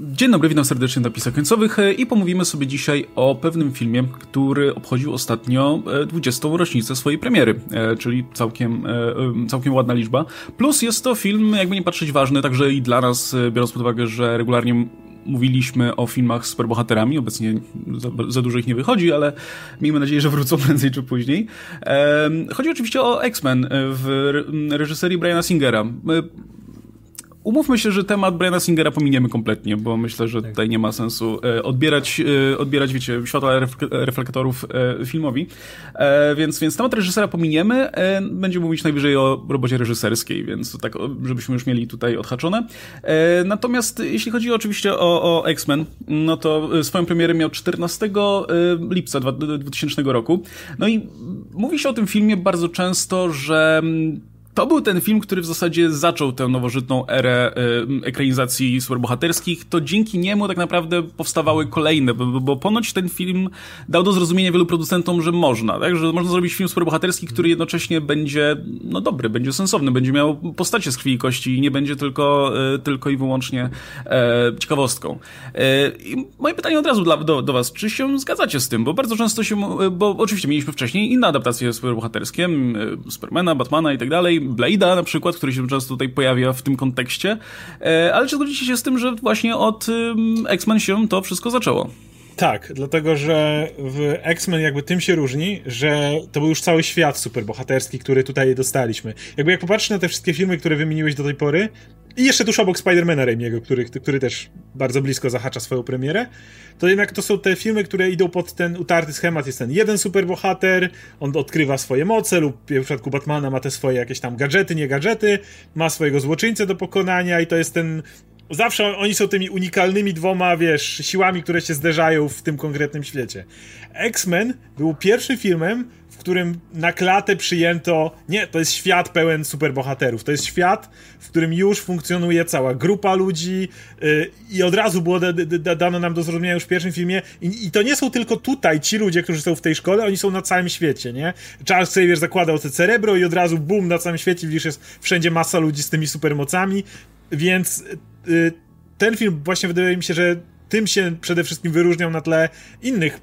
Dzień dobry, witam serdecznie na napisach końcowych i pomówimy sobie dzisiaj o pewnym filmie, który obchodził ostatnio 20. rocznicę swojej premiery, czyli całkiem ładna liczba. Plus jest to film, jakby nie patrzeć, ważny także i dla nas, biorąc pod uwagę, że regularnie mówiliśmy o filmach z superbohaterami, obecnie za dużo ich nie wychodzi, ale miejmy nadzieję, że wrócą prędzej czy później. Chodzi oczywiście o X-Men w reżyserii Bryana Singera. Umówmy się, że temat Bryana Singera pominiemy kompletnie, bo myślę, że tutaj nie ma sensu odbierać wiecie, światła reflektorów filmowi. Więc temat reżysera pominiemy. Będziemy mówić najwyżej o robocie reżyserskiej, więc tak, żebyśmy już mieli tutaj odhaczone. Natomiast jeśli chodzi oczywiście o X-Men, no to swoją premierę miał 14 lipca 2000 roku. No i mówi się o tym filmie bardzo często, że to był ten film, który w zasadzie zaczął tę nowożytną erę ekranizacji superbohaterskich. To dzięki niemu tak naprawdę powstawały kolejne, bo ponoć ten film dał do zrozumienia wielu producentom, że można, tak? Że można zrobić film superbohaterski, który jednocześnie będzie no dobry, będzie sensowny, będzie miał postacie z krwi i kości i nie będzie tylko i wyłącznie ciekawostką. I moje pytanie od razu do was, czy się zgadzacie z tym? Bo bardzo często bo oczywiście mieliśmy wcześniej inne adaptacje superbohaterskie, Supermana, Batmana i tak dalej, Blade'a na przykład, który się często tutaj pojawia w tym kontekście, ale czy zgodzicie się z tym, że właśnie od X-Men się to wszystko zaczęło? Tak, dlatego że w X-Men jakby tym się różni, że to był już cały świat superbohaterski, który tutaj dostaliśmy. Jakby jak popatrzę na te wszystkie filmy, które wymieniłeś do tej pory i jeszcze tuż obok Spider-Mana Raimiego, który też bardzo blisko zahacza swoją premierę, to jednak to są te filmy, które idą pod ten utarty schemat. Jest ten jeden superbohater, on odkrywa swoje moce lub w przypadku Batmana ma te swoje jakieś tam gadżety, nie gadżety, ma swojego złoczyńcę do pokonania i to jest ten... Zawsze oni są tymi unikalnymi dwoma, wiesz, siłami, które się zderzają w tym konkretnym świecie. X-Men był pierwszym filmem, w którym na klatę przyjęto, nie, to jest świat pełen superbohaterów, to jest świat, w którym już funkcjonuje cała grupa ludzi i od razu było dano nam do zrozumienia już w pierwszym filmie i to nie są tylko tutaj ci ludzie, którzy są w tej szkole, oni są na całym świecie, nie? Charles Xavier zakładał te Cerebro i od razu bum, na całym świecie, widzisz, jest wszędzie masa ludzi z tymi supermocami, więc... Ten film właśnie wydaje mi się, że tym się przede wszystkim wyróżniał na tle innych,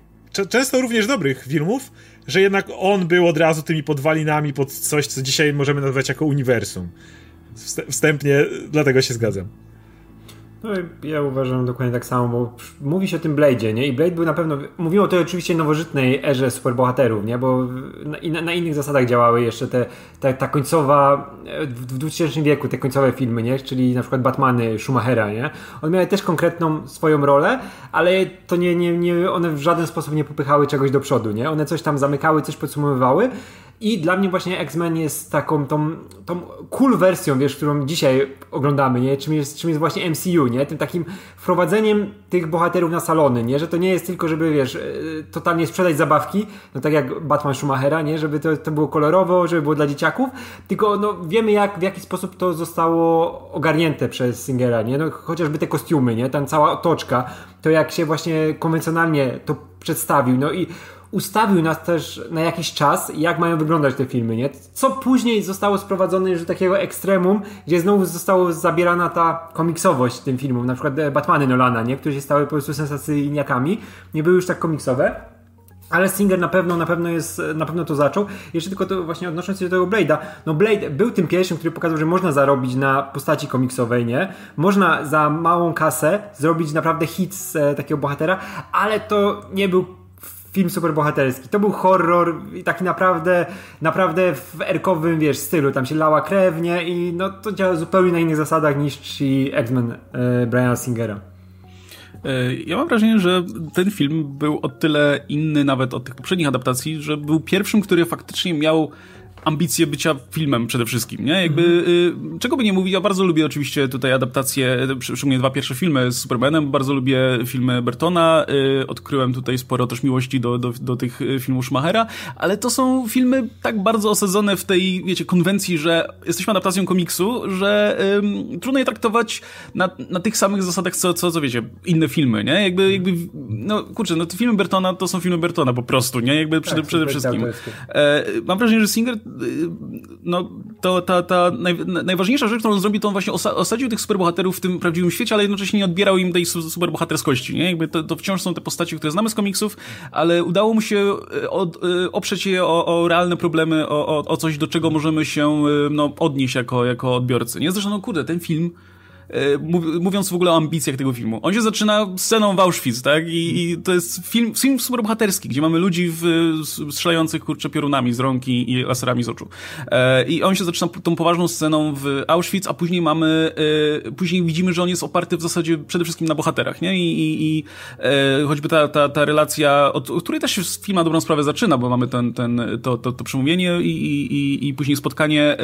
często również dobrych filmów, że jednak on był od razu tymi podwalinami pod coś, co dzisiaj możemy nazwać jako uniwersum. Wstępnie dlatego się zgadzam. No, ja uważam dokładnie tak samo, bo mówi się o tym Blade'zie, nie? I Blade był na pewno... Mówiło o tej oczywiście nowożytnej erze superbohaterów, nie? Bo na innych zasadach działały jeszcze ta końcowa... W 2000 wieku te końcowe filmy, nie? Czyli na przykład Batmany Schumachera, nie? One miały też konkretną swoją rolę, ale to nie one w żaden sposób nie popychały czegoś do przodu, nie? One coś tam zamykały, coś podsumowywały. I dla mnie właśnie X-Men jest taką tą cool wersją, wiesz, którą dzisiaj oglądamy, nie? Czym jest właśnie MCU, nie? Tym takim wprowadzeniem tych bohaterów na salony, nie? Że to nie jest tylko, żeby, wiesz, totalnie sprzedać zabawki, no tak jak Batman Schumachera, nie? Żeby to było kolorowo, żeby było dla dzieciaków, tylko no wiemy w jaki sposób to zostało ogarnięte przez Singera, nie? No chociażby te kostiumy, nie? Tam cała otoczka, to jak się właśnie konwencjonalnie to przedstawił, no i ustawił nas też na jakiś czas, jak mają wyglądać te filmy, nie? Co później zostało sprowadzone już do takiego ekstremum, gdzie znowu została zabierana ta komiksowość tym filmom, na przykład Batmany Nolana, nie? Które się stały po prostu sensacyjniakami, nie były już tak komiksowe, ale Singer na pewno to zaczął. Jeszcze tylko to właśnie odnosząc się do tego Blade'a, no Blade był tym pierwszym, który pokazał, że można zarobić na postaci komiksowej, nie? Można za małą kasę zrobić naprawdę hit z takiego bohatera, ale to nie był film superbohaterski. To był horror i taki naprawdę w erkowym, wiesz, stylu. Tam się lała krew, nie? I no to działa zupełnie na innych zasadach niż i X-Men Bryana Singera. Ja mam wrażenie, że ten film był o tyle inny nawet od tych poprzednich adaptacji, że był pierwszym, który faktycznie miał ambicje bycia filmem przede wszystkim, nie? Jakby, czego by nie mówić, ja bardzo lubię oczywiście tutaj adaptacje, szczególnie dwa pierwsze filmy z Supermanem, bardzo lubię filmy Burtona, odkryłem tutaj sporo też miłości do tych filmów Schumachera, ale to są filmy tak bardzo osadzone w tej, wiecie, konwencji, że jesteśmy adaptacją komiksu, że trudno je traktować na tych samych zasadach, co wiecie, inne filmy, nie? Jakby, no kurczę, no te filmy Burtona to są filmy Burtona po prostu, nie? Jakby przede wszystkim. Mam wrażenie, że Singer no, najważniejsza rzecz, którą on zrobił, to on właśnie osadził tych superbohaterów w tym prawdziwym świecie, ale jednocześnie nie odbierał im tej superbohaterskości, nie? Jakby to wciąż są te postaci, które znamy z komiksów, ale udało mu się oprzeć je o realne problemy, o coś, do czego możemy się no, odnieść jako odbiorcy. Nie? Zresztą, no kurde, ten film, mówiąc w ogóle o ambicjach tego filmu. On się zaczyna sceną w Auschwitz, tak? I to jest film superbohaterski, gdzie mamy ludzi strzelających, kurczę, piorunami z rąk i laserami z oczu. I on się zaczyna tą poważną sceną w Auschwitz, a później później widzimy, że on jest oparty w zasadzie przede wszystkim na bohaterach, nie? I choćby ta relacja, od której też się film na dobrą sprawę zaczyna, bo mamy to przemówienie i później spotkanie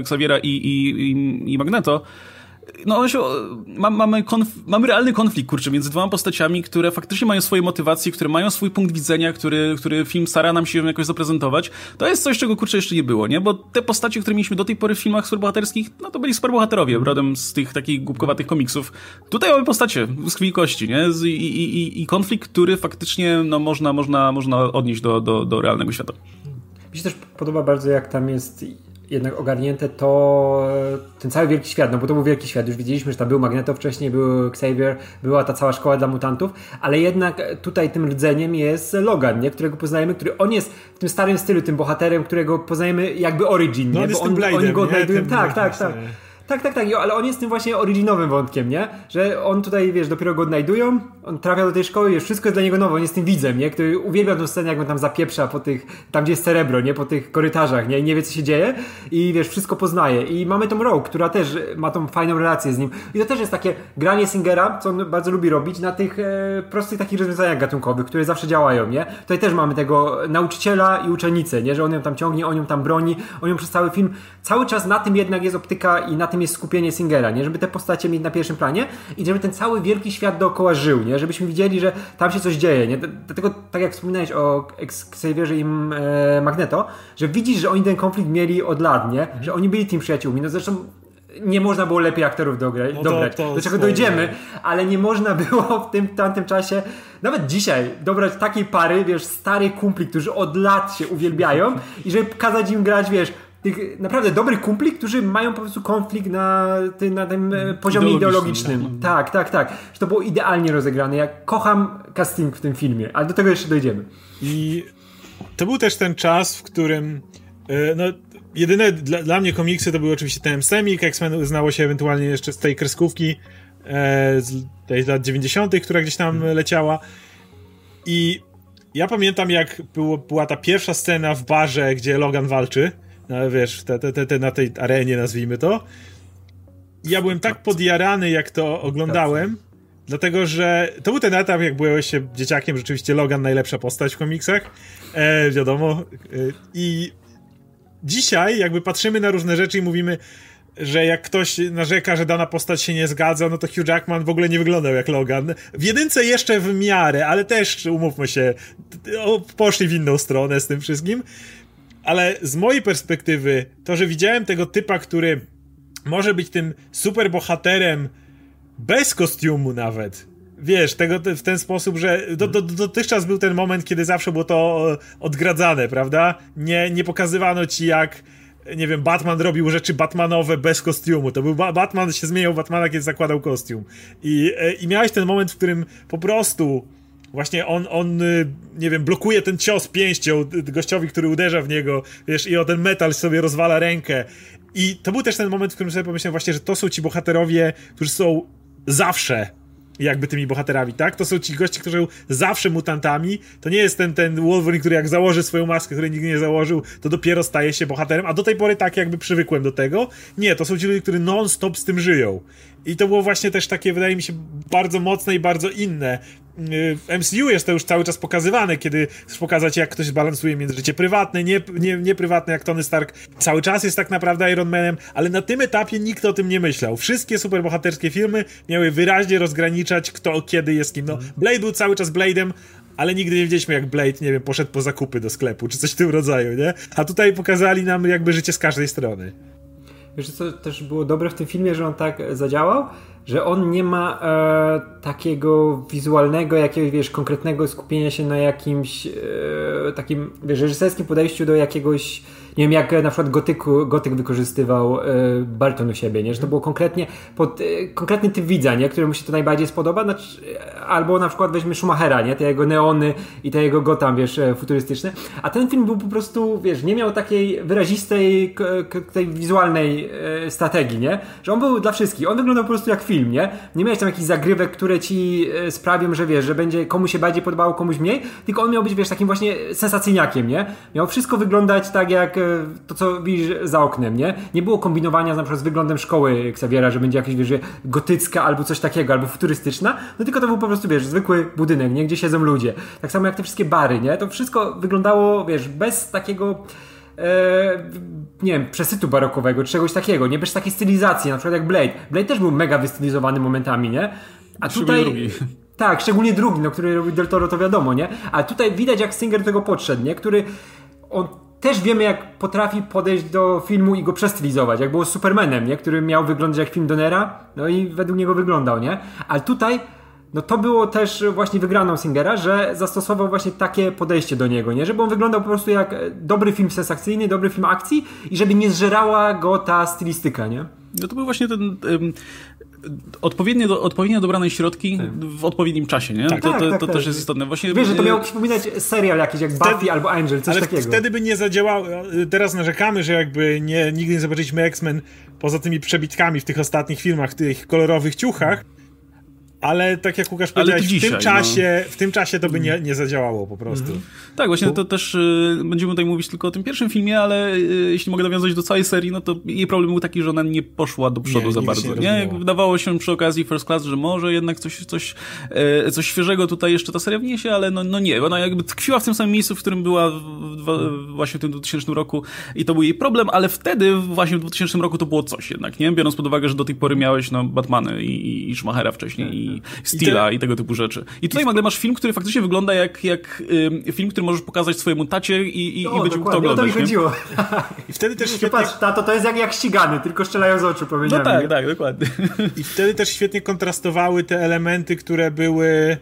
Xaviera i Magneto. No, mamy realny konflikt, kurczę, między dwoma postaciami, które faktycznie mają swoje motywacje, które mają swój punkt widzenia, który film stara nam się jakoś zaprezentować. To jest coś, czego, kurczę, jeszcze nie było, nie? Bo te postacie, które mieliśmy do tej pory w filmach superbohaterskich, no to byli superbohaterowie, rodem z tych takich głupkowatych komiksów. Tutaj mamy postacie z krwi i kości, nie? I konflikt, który faktycznie, no, można odnieść do realnego świata. Mi się też podoba bardzo, jak tam jest jednak ogarnięte to ten cały wielki świat, no bo to był wielki świat, już widzieliśmy, że tam był Magneto wcześniej, był Xavier, była ta cała szkoła dla mutantów, ale jednak tutaj tym rdzeniem jest Logan, nie? Którego poznajemy, który on jest w tym starym stylu, tym bohaterem, którego poznajemy jakby origin, nie? No bo oni go odnajdują, tak, ale on jest tym właśnie oryginowym wątkiem, nie? Że on tutaj, wiesz, dopiero go odnajdują, on trafia do tej szkoły, już wszystko jest dla niego nowe, on jest tym widzem, nie? Który uwielbia tą scenę, jak on tam zapieprza po tych, tam gdzie jest Cerebro, nie? Po tych korytarzach, nie? I nie wie, co się dzieje i, wiesz, wszystko poznaje. I mamy tą Rogue, która też ma tą fajną relację z nim. I to też jest takie granie Singera, co on bardzo lubi robić, na tych prostych takich rozwiązaniach gatunkowych, które zawsze działają, nie? Tutaj też mamy tego nauczyciela i uczennicę, nie? Że on ją tam ciągnie, on ją tam broni, on ją przez cały film. Cały czas na tym jednak jest optyka i na tym jest skupienie Singera, nie? Żeby te postacie mieć na pierwszym planie i żeby ten cały wielki świat dookoła żył, nie? Żebyśmy widzieli, że tam się coś dzieje, nie? Dlatego, tak jak wspominałeś o Xavierze i Magneto, że widzisz, że oni ten konflikt mieli od lat, nie? Że oni byli tym przyjaciółmi, no zresztą nie można było lepiej aktorów dobrać. Do czego dojdziemy, ale nie można było w tamtym czasie, nawet dzisiaj, dobrać takiej pary, wiesz, starych kumpli, którzy od lat się uwielbiają i żeby kazać im grać, wiesz, tych naprawdę dobrych kumpli, którzy mają po prostu konflikt na tym poziomie ideologicznym. Tak. Że to było idealnie rozegrane. Ja kocham casting w tym filmie, ale do tego jeszcze dojdziemy. I to był też ten czas, w którym no, jedyne dla mnie komiksy to były oczywiście ten Semik, X-Men znało się ewentualnie jeszcze z tej kreskówki z lat 90., która gdzieś tam leciała. I ja pamiętam, jak była ta pierwsza scena w barze, gdzie Logan walczy. No, wiesz, na tej arenie, nazwijmy to. Ja byłem tak podjarany, jak to oglądałem, dlatego, że to był ten etap, jak byłeś się dzieciakiem, rzeczywiście Logan najlepsza postać w komiksach, wiadomo. I dzisiaj jakby patrzymy na różne rzeczy i mówimy, że jak ktoś narzeka, że dana postać się nie zgadza, no to Hugh Jackman w ogóle nie wyglądał jak Logan. W jedynce jeszcze w miarę, ale też, umówmy się, poszli w inną stronę z tym wszystkim. Ale z mojej perspektywy to, że widziałem tego typa, który może być tym superbohaterem bez kostiumu nawet, wiesz, tego w ten sposób, że dotychczas był ten moment, kiedy zawsze było to odgradzane, prawda? Nie pokazywano ci, jak, nie wiem, Batman robił rzeczy Batmanowe bez kostiumu. To był Batman, się zmieniał Batmana, kiedy zakładał kostium. I miałeś ten moment, w którym po prostu właśnie on, nie wiem, blokuje ten cios pięścią gościowi, który uderza w niego, wiesz, i o ten metal sobie rozwala rękę. I to był też ten moment, w którym sobie pomyślałem właśnie, że to są ci bohaterowie, którzy są zawsze jakby tymi bohaterami, tak? To są ci goście, którzy są zawsze mutantami. To nie jest ten Wolverine, który jak założy swoją maskę, której nigdy nie założył, to dopiero staje się bohaterem, a do tej pory tak jakby przywykłem do tego. Nie, to są ci ludzie, którzy non-stop z tym żyją. I to było właśnie też takie, wydaje mi się, bardzo mocne i bardzo inne. W MCU jest to już cały czas pokazywane, kiedy chcesz pokazać, jak ktoś balansuje między życie prywatne, nieprywatne, jak Tony Stark cały czas jest tak naprawdę Iron Manem, ale na tym etapie nikt o tym nie myślał. Wszystkie superbohaterskie filmy miały wyraźnie rozgraniczać, kto kiedy jest kim. No, Blade był cały czas Blade'em, ale nigdy nie wiedzieliśmy, jak Blade, nie wiem, poszedł po zakupy do sklepu, czy coś w tym rodzaju, nie? A tutaj pokazali nam jakby życie z każdej strony. Wiesz, co też było dobre w tym filmie, że on tak zadziałał? Że on nie ma takiego wizualnego, jakiegoś, wiesz, konkretnego skupienia się na jakimś takim, wiesz, reżyserskim podejściu do jakiegoś, Nie wiem, jak na przykład gotyk wykorzystywał Burton u siebie, nie? Że to było konkretnie konkretny typ widza, nie? Któremu się to najbardziej spodoba. Znaczy, albo na przykład weźmy Schumachera, nie? Te jego neony i te jego Gotham, wiesz, futurystyczne. A ten film był po prostu, wiesz, nie miał takiej wyrazistej, tej wizualnej strategii, nie? Że on był dla wszystkich. On wyglądał po prostu jak film, nie? Nie miałeś tam jakichś zagrywek, które ci sprawią, że wiesz, że będzie komuś się bardziej podobało, komuś mniej. Tylko on miał być, wiesz, takim właśnie sensacyjniakiem, nie? Miał wszystko wyglądać tak jak to, co widzisz za oknem, nie? Nie było kombinowania na przykład z wyglądem szkoły Xaviera, że będzie jakaś, wiesz, gotycka albo coś takiego, albo futurystyczna. No tylko to był po prostu, wiesz, zwykły budynek, nie? Gdzie siedzą ludzie. Tak samo jak te wszystkie bary, nie? To wszystko wyglądało, wiesz, bez takiego nie wiem, przesytu barokowego, czegoś takiego, nie? Bez takiej stylizacji, na przykład jak Blade. Blade też był mega wystylizowany momentami, nie? A tutaj... Tak, szczególnie drugi, no, który robi Del Toro, to wiadomo, nie? A tutaj widać, jak Singer do tego podszedł, nie? Który... On też wiemy, jak potrafi podejść do filmu i go przestylizować, jak było z Supermanem, nie? Który miał wyglądać jak film Donnera, no i według niego wyglądał, nie? Ale tutaj... No to było też właśnie wygraną Singera, że zastosował właśnie takie podejście do niego, nie? Żeby on wyglądał po prostu jak dobry film sensacyjny, dobry film akcji i żeby nie zżerała go ta stylistyka, nie? No to był właśnie ten... Odpowiednio dobrane środki w odpowiednim czasie, nie? Tak, to też jest istotne. Właśnie, wiesz, że to miało przypominać serial jakiś, jak wtedy, Buffy albo Angel, coś ale takiego. Ale wtedy by nie zadziałało. Teraz narzekamy, że jakby nigdy nie zobaczyliśmy X-Men poza tymi przebitkami w tych ostatnich filmach, w tych kolorowych ciuchach. Ale tak jak Łukasz powiedziałeś, w tym czasie to by nie zadziałało po prostu. Tak, właśnie to też będziemy tutaj mówić tylko o tym pierwszym filmie, ale jeśli mogę nawiązać do całej serii, no to jej problem był taki, że ona nie poszła do przodu za bardzo. Nie? Wydawało się przy okazji First Class, że może jednak coś świeżego tutaj jeszcze ta seria wniesie, ale no nie. Ona jakby tkwiła w tym samym miejscu, w którym była właśnie w tym 2000 roku i to był jej problem, ale wtedy właśnie w 2000 roku to było coś jednak, nie? Biorąc pod uwagę, że do tej pory miałeś Batmany i Schumachera wcześniej i Steela i tego typu rzeczy. I tutaj nagle masz film, który faktycznie wygląda jak film, który możesz pokazać swojemu tacie i będzie mógł to oglądać. To mi chodziło. I wtedy też świetnie... Patrz, tato, to jest jak ścigany, tylko strzelają z oczu, powiedziałem. No tak, dokładnie. I wtedy też świetnie kontrastowały te elementy, które były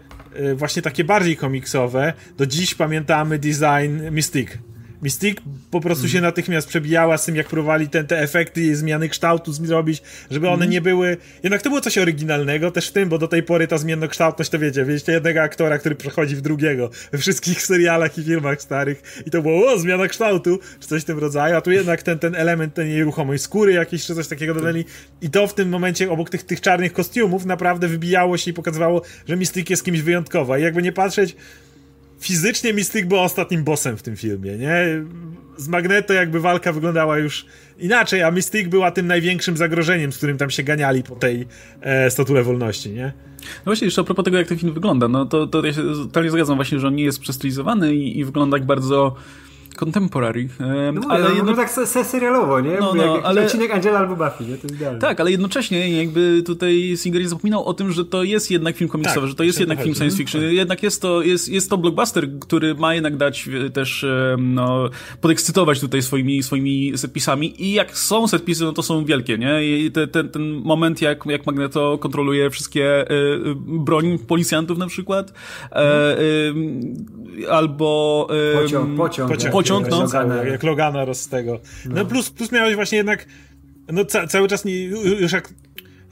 właśnie takie bardziej komiksowe. Do dziś pamiętamy design Mystique. Mystique po prostu się natychmiast przebijała z tym, jak próbowali te efekty zmiany kształtu zrobić, żeby one nie były... Jednak to było coś oryginalnego też w tym, bo do tej pory ta zmiennokształtność, to wiecie jednego aktora, który przechodzi w drugiego we wszystkich serialach i filmach starych i to było, zmiana kształtu, czy coś w tym rodzaju, a tu jednak ten element, ten jej ruchomej skóry jakiejś, czy coś takiego dodali i to w tym momencie obok tych czarnych kostiumów naprawdę wybijało się i pokazywało, że Mystique jest kimś wyjątkowa i jakby nie patrzeć, fizycznie Mystique był ostatnim bossem w tym filmie, nie? Z Magneto jakby walka wyglądała już inaczej, a Mystique była tym największym zagrożeniem, z którym tam się ganiali po tej Statule Wolności, nie? No właśnie, jeszcze a propos tego, jak ten film wygląda, no to ja się totalnie zgadzam właśnie, że on nie jest przestylizowany i wygląda jak bardzo... Contemporary. Ale no tak serialowo, nie? No, jak odcinek Angela albo Buffy, nie? To jest idealne. Tak, ale jednocześnie jakby tutaj Singer nie zapominał o tym, że to jest jednak film komiksowy, tak, że to jest jednak film science fiction, jednak jest to blockbuster, który ma jednak dać też podekscytować tutaj swoimi setpisami i jak są setpisy, no to są wielkie, nie? I ten moment, jak Magneto kontroluje wszystkie broń policjantów na przykład, albo... Pociąg, no. Jak Logana roz z tego. No plus miałeś właśnie jednak cały czas nie, już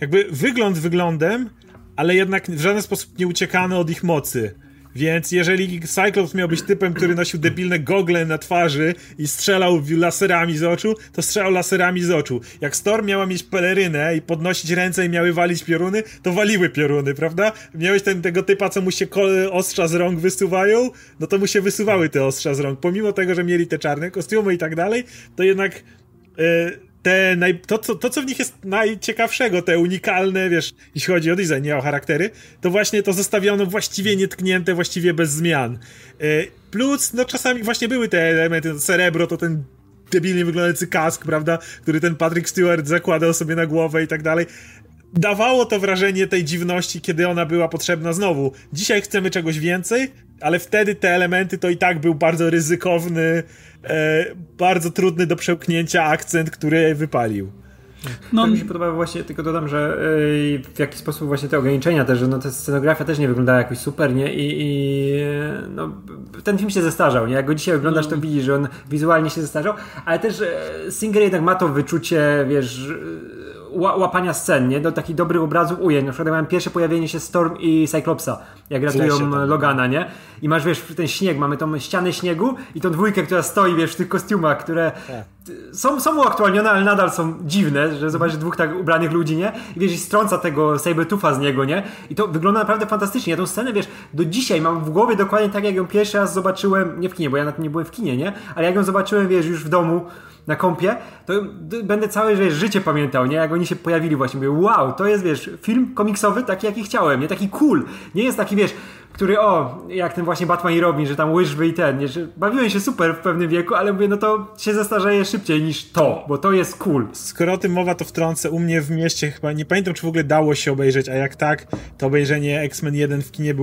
jakby wygląd wyglądem, ale jednak w żaden sposób nie uciekano od ich mocy. Więc jeżeli Cyclops miał być typem, który nosił debilne gogle na twarzy i strzelał laserami z oczu, to strzelał laserami z oczu. Jak Storm miała mieć pelerynę i podnosić ręce i miały walić pioruny, to waliły pioruny, prawda? Miałeś tego typa, co mu się ostrza z rąk wysuwają, no to mu się wysuwały te ostrza z rąk. Pomimo tego, że mieli te czarne kostiumy i tak dalej, to jednak... To, co w nich jest najciekawszego, te unikalne, wiesz, jeśli chodzi o design, nie o charaktery, to właśnie to zostawiono właściwie nietknięte, właściwie bez zmian. Plus, no czasami właśnie były te elementy, Cerebro to ten debilnie wyglądający kask, prawda, który ten Patrick Stewart zakładał sobie na głowę i tak dalej. Dawało to wrażenie tej dziwności, kiedy ona była potrzebna znowu. Dzisiaj chcemy czegoś więcej, ale wtedy te elementy to i tak był bardzo ryzykowny, bardzo trudny do przełknięcia akcent, który wypalił. No mi się podoba właśnie, tylko dodam, że w jaki sposób właśnie te ograniczenia też, że no ta scenografia też nie wyglądała jakoś super, nie? I no, ten film się zestarzał, nie? Jak go dzisiaj oglądasz, to widzisz, że on wizualnie się zestarzał, ale też Singer jednak ma to wyczucie, wiesz, łapania scen, nie? Do takich dobrych obrazów ujęć. Na przykład miałem pierwsze pojawienie się Storm i Cyclopsa, jak ratują Logana, nie? I masz, wiesz, ten śnieg, mamy tą ścianę śniegu i tą dwójkę, która stoi, wiesz, w tych kostiumach, które są uaktualnione, ale nadal są dziwne, że zobaczysz dwóch tak ubranych ludzi, nie? I wiesz, i strąca tego Sabretoofa z niego, nie? I to wygląda naprawdę fantastycznie. Ja tą scenę, wiesz, do dzisiaj mam w głowie dokładnie tak, jak ją pierwszy raz zobaczyłem, nie w kinie, bo ja na tym nie byłem w kinie, nie? Ale jak ją zobaczyłem, wiesz, już w domu, na kompie, to będę całe, wiesz, życie pamiętał, nie? Jak oni się pojawili właśnie, mówię, wow, to jest, wiesz, film komiksowy taki, jaki chciałem, nie? Taki cool. Nie jest taki, wiesz, który, jak ten właśnie Batman i Robin, że tam łyżwy i ten, nie? Że bawiłem się super w pewnym wieku, ale mówię, no to się zestarzeje szybciej niż to, bo to jest cool. Skoro o tym mowa, to wtrącę, u mnie w mieście chyba, nie pamiętam, czy w ogóle dało się obejrzeć, a jak tak, to obejrzenie X-Men 1 w kinie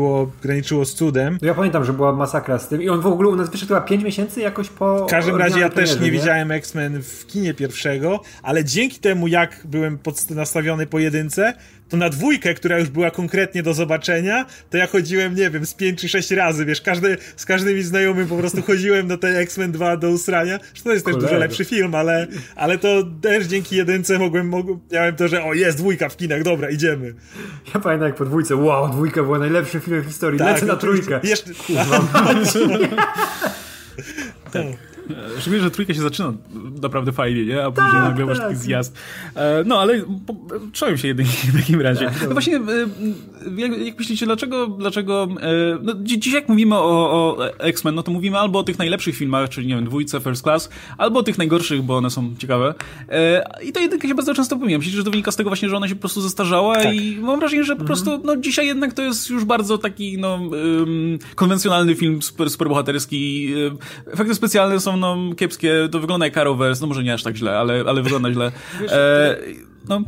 graniczyło z cudem. No ja pamiętam, że była masakra z tym i on w ogóle u nas wyszedł chyba 5 miesięcy jakoś po... W każdym razie ja też nie widziałem X-Men w kinie pierwszego, ale dzięki temu, jak byłem nastawiony po jedynce, to na dwójkę, która już była konkretnie do zobaczenia, to ja chodziłem, nie wiem, z 5 czy 6 razy, wiesz, z każdym znajomym po prostu chodziłem do tej X-Men 2 do usrania, że to jest też dużo lepszy film, ale to też dzięki jedynce miałem to, że jest dwójka w kinach, dobra, idziemy. Ja pamiętam, jak po dwójce, wow, dwójka była najlepszym filmem w historii, tak, lecę na trójkę. Jeszcze... Tak. Szczególnie, że trójka się zaczyna naprawdę fajnie, nie? A później nagle masz taki zjazd. No, ale czułem się jedynki w takim razie. Tak, no właśnie, jak myślicie, dlaczego no, dziś jak mówimy o X-Men, no to mówimy albo o tych najlepszych filmach, czyli, nie wiem, dwójce, First Class, albo o tych najgorszych, bo one są ciekawe. I ta jedynka się bardzo często pomija. Myślę, że to wynika z tego właśnie, że ona się po prostu zestarzała i mam wrażenie, że po prostu, no dzisiaj jednak to jest już bardzo taki, no, konwencjonalny film superbohaterski. Efekty specjalne są, no, kiepskie, to wygląda jak Arrowverse, no może nie aż tak źle, ale wygląda źle. Wiesz, no.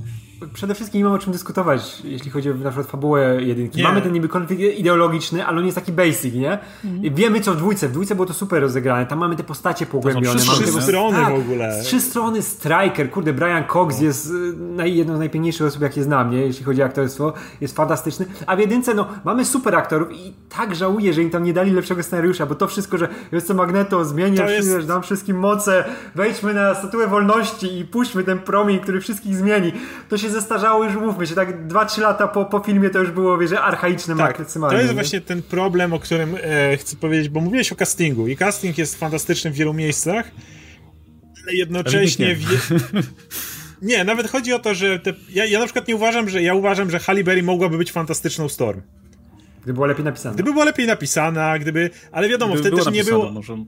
Przede wszystkim nie mamy o czym dyskutować, jeśli chodzi o na przykład fabułę jedynki. Nie. Mamy ten niby konflikt ideologiczny, ale on jest taki basic, nie? I wiemy, co w dwójce. W dwójce było to super rozegrane. Tam mamy te postacie pogłębione. To są trzy strony w ogóle. 3 strony, Striker, kurde, Bryan Cox jest jedną z najpiękniejszych osób, jakie znam, nie? Jeśli chodzi o aktorstwo. Jest fantastyczny. A w jedynce, no, mamy super aktorów i tak żałuję, że im tam nie dali lepszego scenariusza, bo to wszystko, że wiesz co, Magneto, zmieniasz, wiesz, dam wszystkim moce, wejdźmy na Statuę Wolności i puśćmy ten promień, który wszystkich zmieni. To się zestarzało już, mówmy się, tak 2-3 lata po filmie to już było, wiesz, archaiczne, tak, maksymalnie. To jest właśnie ten problem, o którym chcę powiedzieć, bo mówiłeś o castingu i casting jest fantastyczny w wielu miejscach, ale jednocześnie... Nie, nawet chodzi o to, że ja na przykład nie uważam, że... Ja uważam, że Halle Berry mogłaby być fantastyczną Storm. Gdyby była lepiej napisana. Ale wiadomo, wtedy też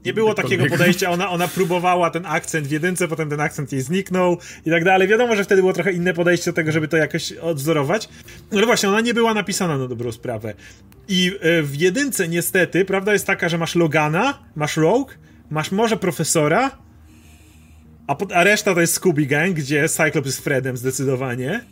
nie było takiego podejścia, ona próbowała ten akcent w jedynce, potem ten akcent jej zniknął i tak dalej. Wiadomo, że wtedy było trochę inne podejście do tego, żeby to jakoś odwzorować. No właśnie, ona nie była napisana na dobrą sprawę. I w jedynce niestety, prawda jest taka, że masz Logana, masz Rogue, masz może Profesora, a reszta to jest Scooby Gang, gdzie Cyclops jest Fredem zdecydowanie.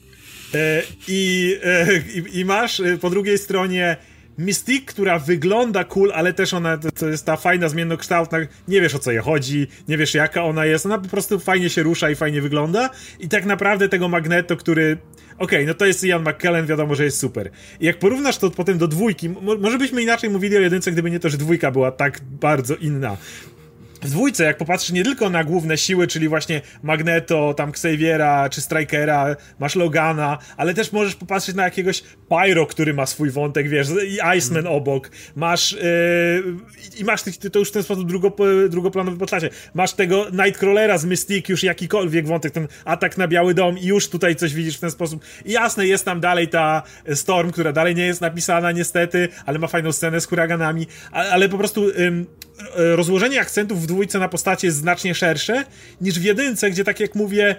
I masz po drugiej stronie Mystique, która wygląda cool, ale też ona, to jest ta fajna zmiennokształtna, nie wiesz, o co jej chodzi, nie wiesz, jaka ona jest, ona po prostu fajnie się rusza i fajnie wygląda i tak naprawdę tego Magneto, który, okej, no to jest Ian McKellen, wiadomo, że jest super. I jak porównasz to potem do dwójki, może byśmy inaczej mówili o jedynce, gdyby nie to, że dwójka była tak bardzo inna. W dwójce, jak popatrzysz nie tylko na główne siły, czyli właśnie Magneto, tam Xaviera, czy Strikera, masz Logana, ale też możesz popatrzeć na jakiegoś Pyro, który ma swój wątek, wiesz, i Iceman obok, masz i masz to już w ten sposób drugoplanowy postacie. Masz tego Nightcrawlera z Mystique, już jakikolwiek wątek, ten atak na Biały Dom i już tutaj coś widzisz w ten sposób. I jasne, jest tam dalej ta Storm, która dalej nie jest napisana niestety, ale ma fajną scenę z huraganami, ale po prostu... rozłożenie akcentów w dwójce na postaci jest znacznie szersze niż w jedynce, gdzie tak jak mówię,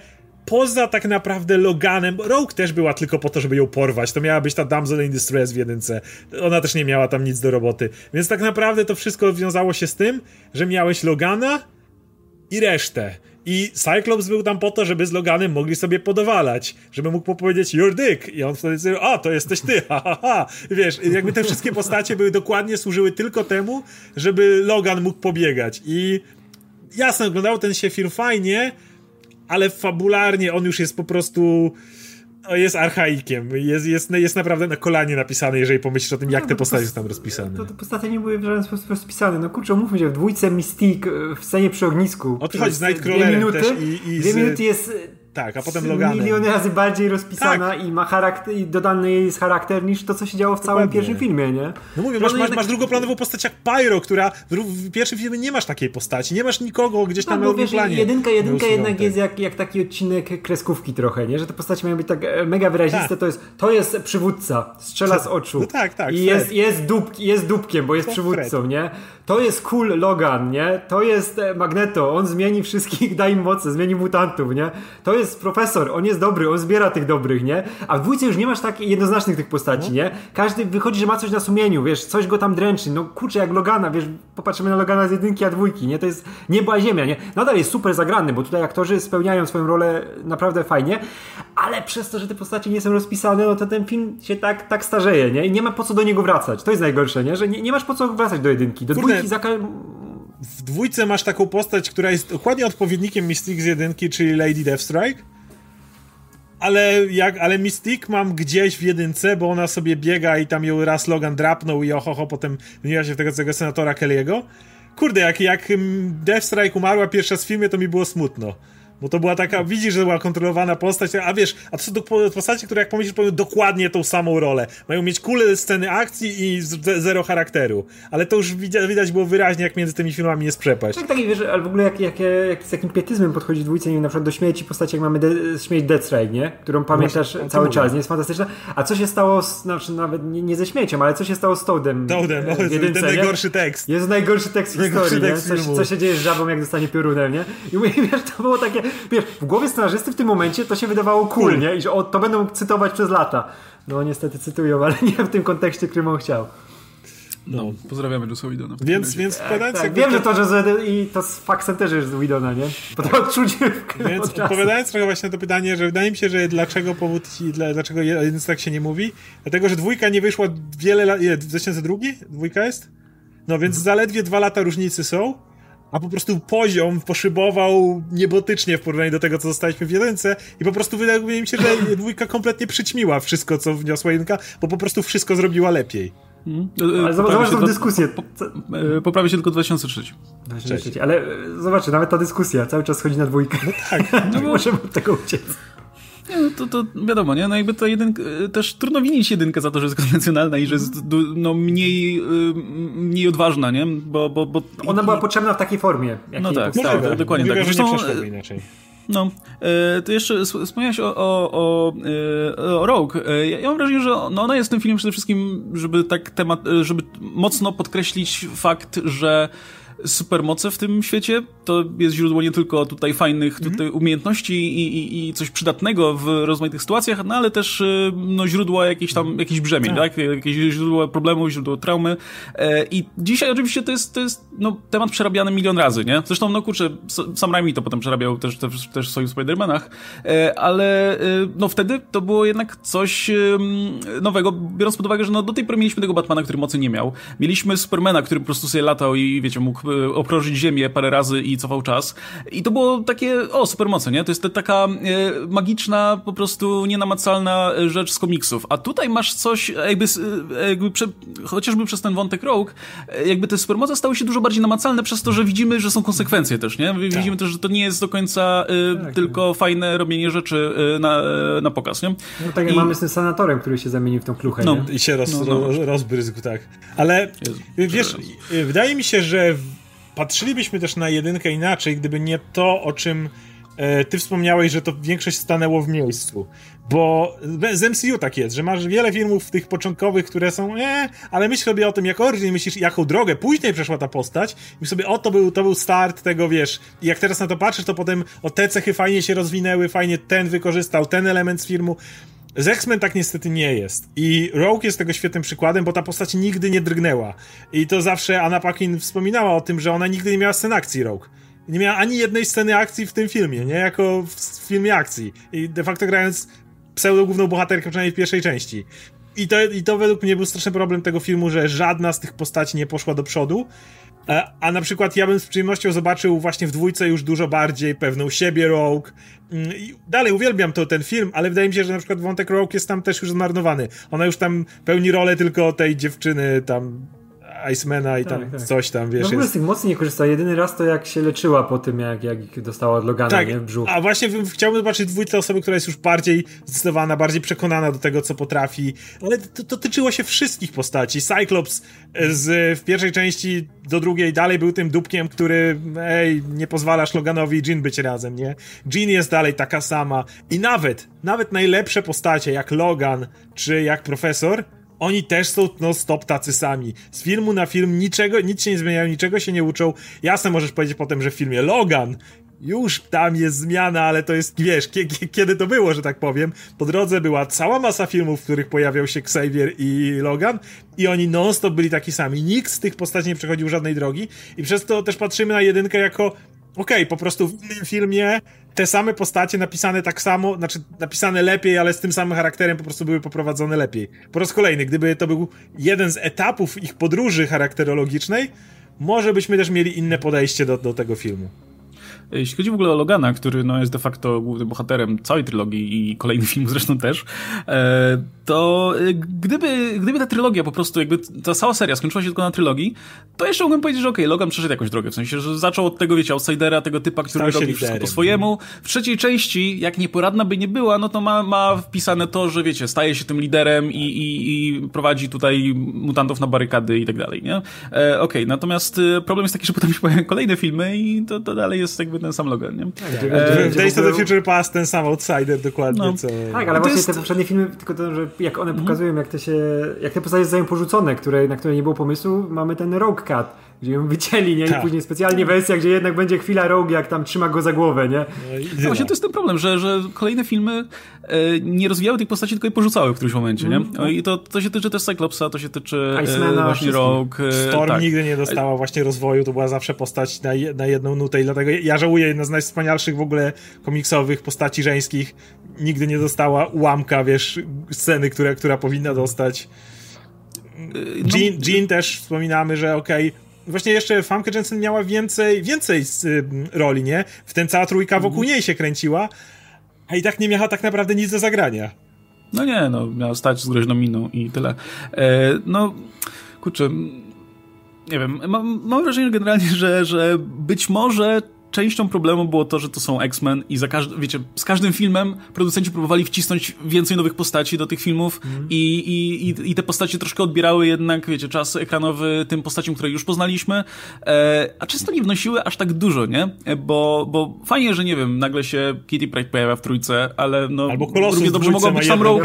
poza tak naprawdę Loganem, bo Rogue też była tylko po to, żeby ją porwać, to miała być ta damsel in distress w jedynce, ona też nie miała tam nic do roboty, więc tak naprawdę to wszystko wiązało się z tym, że miałeś Logana i resztę. I Cyclops był tam po to, żeby z Loganem mogli sobie podowalać, żeby mógł powiedzieć "You're dick" i on wtedy powiedział "A, to jesteś ty, ha, ha, ha". Wiesz, jakby te wszystkie postacie były dokładnie, służyły tylko temu, żeby Logan mógł pobiegać i jasne, oglądał ten się film fajnie, ale fabularnie on już jest po prostu... jest archaikiem. Jest naprawdę na kolanie napisane, jeżeli pomyślisz o tym, jak te postacie są tam rozpisane. To te postacie nie były w żaden sposób rozpisane. No kurczę, mówmy się, w dwójce Mystique w scenie przy ognisku. Odchodź z Nightcrawlerem też i dwie minuty jest... Tak, a potem Loganem. Miliony razy bardziej rozpisana i ma charakter, i dodany jej jest charakter niż to, co się działo w całym pierwszym filmie, nie? No mówię, masz drugoplanową postać jak Pyro, która w pierwszym filmie nie masz takiej postaci, nie masz nikogo gdzieś tam na planie. Jedynka jednak jest jak taki odcinek kreskówki trochę, nie? Że te postacie mają być tak mega wyraziste, tak. To jest przywódca, strzela z oczu. No tak. I jest dupkiem, bo jest przywódcą, nie? To jest cool Logan, nie? To jest Magneto, on zmieni wszystkich, da im moce, zmieni mutantów, nie? To jest profesor, on jest dobry, on zbiera tych dobrych, nie? A w dwójce już nie masz tak jednoznacznych tych postaci, nie? Każdy wychodzi, że ma coś na sumieniu, wiesz, coś go tam dręczy, no kurczę, jak Logana, wiesz, popatrzymy na Logana z jedynki, a dwójki, nie? To jest niebo a ziemia, nie? Nadal jest super zagrany, bo tutaj aktorzy spełniają swoją rolę naprawdę fajnie, ale przez to, że te postacie nie są rozpisane, no to ten film się tak starzeje, nie? I nie ma po co do niego wracać, to jest najgorsze, nie? Że nie masz po co wracać do jedynki, do dwójki W dwójce masz taką postać, która jest dokładnie odpowiednikiem Mystique z jedynki, czyli Lady Deathstrike. Ale Mystique mam gdzieś w jedynce, bo ona sobie biega i tam ją raz Logan drapnął i ohoho, potem zmieniła się w tego senatora Kelly'ego. Kurde, jak Deathstrike umarła pierwsza z filmie, to mi było smutno. Bo to była taka, widzisz, że była kontrolowana postać, a wiesz, a to są postacie, które jak pomyślisz, pełnią dokładnie tą samą rolę. Mają mieć coole sceny akcji i zero charakteru. Ale to już widać było wyraźnie, jak między tymi filmami jest przepaść. Tak, wiesz, ale w ogóle jak z jakim pietyzmem podchodzi dwójce, nie wiem, na przykład do śmierci postaci, jak mamy śmierć Deathstrike, nie? Którą pamiętasz cały czas, nie? Jest fantastyczna. A co się stało, znaczy nawet nie ze śmieciem, ale co się stało z Toadem? Toadem, ten najgorszy tekst. Jest najgorszy tekst w historii, nie? Co się dzieje z żabą, jak dostanie piorunem, nie? I wiesz, to było takie... Wiesz, w głowie scenarzysty w tym momencie to się wydawało cool, nie? I że to będą cytować przez lata. No niestety cytują, ale nie w tym kontekście, którym on chciał. No, pozdrawiamy Josea Whedona. Więc odpowiadając... Tak, wiem, że to Josea i to z faksem też jest z Whedona, nie? Bo to odczucie... Więc odpowiadając trochę właśnie na to pytanie, że wydaje mi się, że dlaczego jedynce tak się nie mówi? Dlatego, że dwójka nie wyszła wiele lat... Ile? 2002? Dwójka jest? No, więc zaledwie 2 lata różnicy są. A po prostu poziom poszybował niebotycznie w porównaniu do tego, co dostaliśmy w jedynce i po prostu wydaje mi się, że dwójka kompletnie przyćmiła wszystko, co wniosła jedynka, bo po prostu wszystko zrobiła lepiej. Ale zobacz tą dyskusję. Poprawię się tylko 2003. Ale zobaczcie, nawet ta dyskusja cały czas chodzi na dwójkę. No tak. Nie możemy od tego uciec. To wiadomo, nie? No jakby to jedynka, też trudno winić jedynkę za to, że jest konwencjonalna i że jest mniej odważna, nie? Bo ona była potrzebna w takiej formie. No tak, dokładnie tak. Mówię, że nie przeszłoby inaczej. No, to jeszcze wspomniałeś o Rogue. Ja mam wrażenie, że ona jest w tym filmie przede wszystkim, żeby tak temat, żeby mocno podkreślić fakt, że supermoce w tym świecie to jest źródło nie tylko tutaj fajnych tutaj umiejętności i coś przydatnego w rozmaitych sytuacjach, no ale też no, źródło jakichś brzemień, tak? Jakieś źródło problemów, źródło traumy. I dzisiaj oczywiście to jest no, temat przerabiany milion razy, nie? Zresztą, no kurczę, Sam Raimi to potem przerabiał też w swoich Spider-Manach, ale no wtedy to było jednak coś nowego, biorąc pod uwagę, że no do tej pory mieliśmy tego Batmana, który mocy nie miał. Mieliśmy Supermana, który po prostu sobie latał i wiecie, mógł okrążyć ziemię parę razy i cofał czas. I to było takie, supermoce, nie? To jest taka magiczna, po prostu nienamacalna rzecz z komiksów. A tutaj masz coś, chociażby przez ten wątek Rogue, jakby te supermoce stały się dużo bardziej namacalne przez to, że widzimy, że są konsekwencje też, nie? Widzimy też, że to nie jest do końca tylko fajne robienie rzeczy na pokaz, nie? No tak jak mamy z tym sanatorem, który się zamienił w tą kluchę, no, nie? I się rozbryzgł, tak. Ale wiesz, wydaje mi się, że patrzylibyśmy też na jedynkę inaczej, gdyby nie to, o czym ty wspomniałeś, że to większość stanęło w miejscu. Bo z MCU tak jest, że masz wiele filmów tych początkowych, które są ale myśl sobie o tym, jak origin, myślisz, jaką drogę później przeszła ta postać i sobie to był start tego, wiesz, i jak teraz na to patrzysz, to potem te cechy fajnie się rozwinęły, fajnie ten wykorzystał, ten element z filmu. Z X-Men tak niestety nie jest. I Rogue jest tego świetnym przykładem, bo ta postać nigdy nie drgnęła. I to zawsze Anna Paquin wspominała o tym, że ona nigdy nie miała scen akcji Rogue. Nie miała ani jednej sceny akcji w tym filmie, nie? Jako w filmie akcji. I de facto grając pseudo-główną bohaterkę, przynajmniej w pierwszej części. I to według mnie był straszny problem tego filmu, że żadna z tych postaci nie poszła do przodu. A na przykład ja bym z przyjemnością zobaczył właśnie w dwójce już dużo bardziej pewną siebie Rogue. Dalej uwielbiam ten film, ale wydaje mi się, że na przykład wątek Rogue jest tam też już zmarnowany. Ona już tam pełni rolę tylko tej dziewczyny tam Icemana i tam coś tam, wiesz. No w ogóle z tych mocy nie korzysta. Jedyny raz to jak się leczyła po tym, jak dostała od Logana, nie? W brzuchu. A właśnie chciałbym zobaczyć dwójkę osoby, która jest już bardziej zdecydowana, bardziej przekonana do tego, co potrafi. Ale to dotyczyło się wszystkich postaci. Cyclops w pierwszej części do drugiej dalej był tym dupkiem, który nie pozwalasz Loganowi i Jean być razem, nie? Jean jest dalej taka sama. I nawet najlepsze postacie, jak Logan czy jak Profesor, oni też są stop tacy sami. Z filmu na film nic się nie zmieniają, niczego się nie uczą. Jasne, możesz powiedzieć potem, że w filmie Logan już tam jest zmiana, ale to jest, wiesz, kiedy to było, że tak powiem. Po drodze była cała masa filmów, w których pojawiał się Xavier i Logan i oni non-stop byli taki sami. Nikt z tych postaci nie przechodził żadnej drogi i przez to też patrzymy na jedynkę jako okej, po prostu w innym filmie te same postacie napisane tak samo, znaczy napisane lepiej, ale z tym samym charakterem po prostu były poprowadzone lepiej. Po raz kolejny, gdyby to był jeden z etapów ich podróży charakterologicznej, może byśmy też mieli inne podejście do tego filmu. Jeśli chodzi w ogóle o Logana, który jest de facto głównym bohaterem całej trylogii i kolejny film zresztą też, to gdyby ta trylogia po prostu, ta cała seria skończyła się tylko na trylogii, to jeszcze mógłbym powiedzieć, że Logan przeszedł jakąś drogę, w sensie, że zaczął od tego, outsidera, tego typa, który robi wszystko po swojemu. W trzeciej części, jak nieporadna by nie była, no to ma wpisane to, że staje się tym liderem i prowadzi tutaj mutantów na barykady i tak dalej, nie? Natomiast problem jest taki, że potem się pojawiają kolejne filmy i to dalej jest jakby ten sam Logan, nie? Days of the Future Past, ten sam Outsider, dokładnie. No. Co... Tak, ale właśnie te poprzednie filmy, tylko to, że jak one pokazują, jak te postacie zostają porzucone, na które nie było pomysłu, mamy ten Rogue Cut, gdzie ją wycięli, nie? I później specjalnie wersja, gdzie jednak będzie chwila Rogue, jak tam trzyma go za głowę, nie? No właśnie to jest ten problem, że kolejne filmy nie rozwijały tych postaci, tylko je porzucały w którymś momencie, nie? I to się tyczy też Cyclopsa, to się tyczy Icemana, właśnie Rogue. Storm nigdy nie dostała właśnie rozwoju, to była zawsze postać na jedną nutę i dlatego ja żałuję, jedna z najwspanialszych w ogóle komiksowych postaci żeńskich nigdy nie dostała ułamka, sceny, która powinna dostać. Jean też wspominamy, że właśnie jeszcze Famke Jensen miała więcej roli, nie? W ten cała trójka wokół niej się kręciła, a i tak nie miała tak naprawdę nic do zagrania. No nie, miała stać z groźną miną i tyle. Nie wiem, mam wrażenie generalnie, że być może częścią problemu było to, że to są X-Men i z każdym filmem producenci próbowali wcisnąć więcej nowych postaci do tych filmów i te postacie troszkę odbierały jednak, czas ekranowy tym postaciom, które już poznaliśmy, a często nie wnosiły aż tak dużo, nie? Bo fajnie, że nie wiem, nagle się Kitty Pryde pojawia w trójce, ale albo równie dobrze mogła być sam Rogue.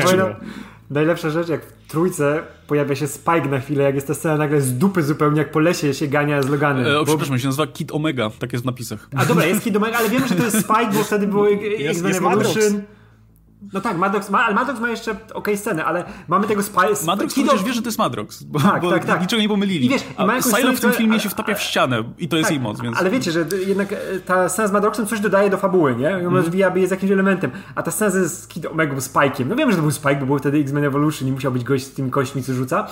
Najlepsza rzecz, jak w trójce pojawia się Spike na chwilę, jak jest ta scena nagle z dupy zupełnie, jak po lesie się gania z Loganem. Przepraszam, się nazywa Kid Omega, tak jest w napisach. A dobra, jest Kid Omega, ale wiemy, że to jest Spike, bo wtedy było X-Men Evolution. No tak, Madrox ma, ale Madrox ma jeszcze scenę, ale mamy tego Spike'a. Madrox przecież wie, że to jest Madrox, bo niczego nie pomylili. I wiesz, Silo w tym filmie się wtapia w ścianę i to jest jej moc. Więc... Ale wiecie, że jednak ta scena z Madroxem coś dodaje do fabuły, nie? Ona rozwija, by jest jakimś elementem. A ta scena z Kid Omega Spike'iem, no wiem, że to był Spike, bo był wtedy X-Men Evolution i musiał być gość z tymi kośćmi, co rzuca.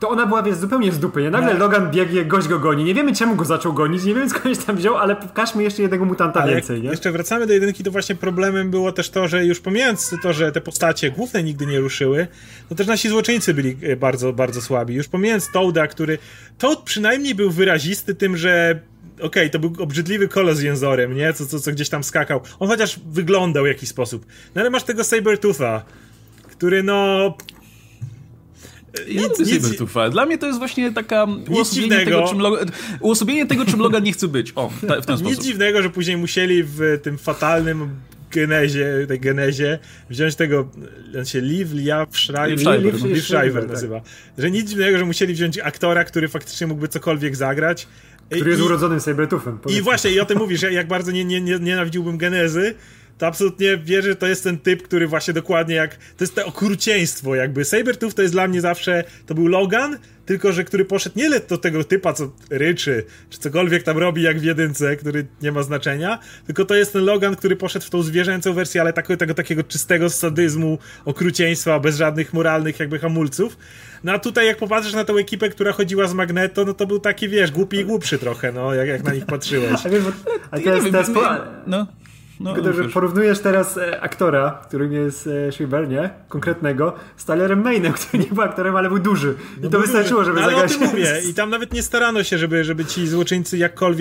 To ona była zupełnie z dupy, nie? Nagle Logan biegnie, gość go goni. Nie wiemy, czemu go zaczął gonić, nie wiemy, skąd się tam wziął, ale pokażmy jeszcze jednego mutanta więcej, nie? Jeszcze wracamy do jedynki, to właśnie problemem było też to, że już pomijając to, że te postacie główne nigdy nie ruszyły, no też nasi złoczyńcy byli bardzo, bardzo słabi. Już pomijając Toada, Toad przynajmniej był wyrazisty tym, że to był obrzydliwy kolos z jęzorem, nie? Co gdzieś tam skakał. On chociaż wyglądał w jakiś sposób. No ale masz tego Sabretooth'a, który ja lubię Sabretooth'a. Dla mnie to jest właśnie taka uosobienie tego, czym Logan nie chce być. W ten sposób. Nic dziwnego, że później musieli w tym fatalnym genezie wziąć tego, Liv Schreiber nazywa. Że nic dziwnego, że musieli wziąć aktora, który faktycznie mógłby cokolwiek zagrać. Który jest urodzonym Sabretooth'em. I właśnie, i o tym mówisz, jak bardzo nienawidziłbym genezy, To absolutnie wierzę, to jest ten typ, który właśnie dokładnie jak... To jest to okrucieństwo jakby. Sabretooth to jest dla mnie zawsze... To był Logan, tylko że który poszedł nie do tego typa, co ryczy, czy cokolwiek tam robi jak w jedynce, który nie ma znaczenia, tylko to jest ten Logan, który poszedł w tą zwierzęcą wersję, ale tego takiego czystego sadyzmu, okrucieństwa, bez żadnych moralnych jakby hamulców. No a tutaj jak popatrzysz na tą ekipę, która chodziła z Magneto, no to był taki, wiesz, głupi i głupszy trochę, no, jak na nich patrzyłeś. A teraz... No. No, tylko że porównujesz teraz aktora, którym jest Schreiber, nie? Konkretnego, z Tylerem Mainem, który nie był aktorem, ale był duży. I no to wystarczyło, żeby ale zagrać. Ale o tym mówię. I tam nawet nie starano się, żeby ci złoczyńcy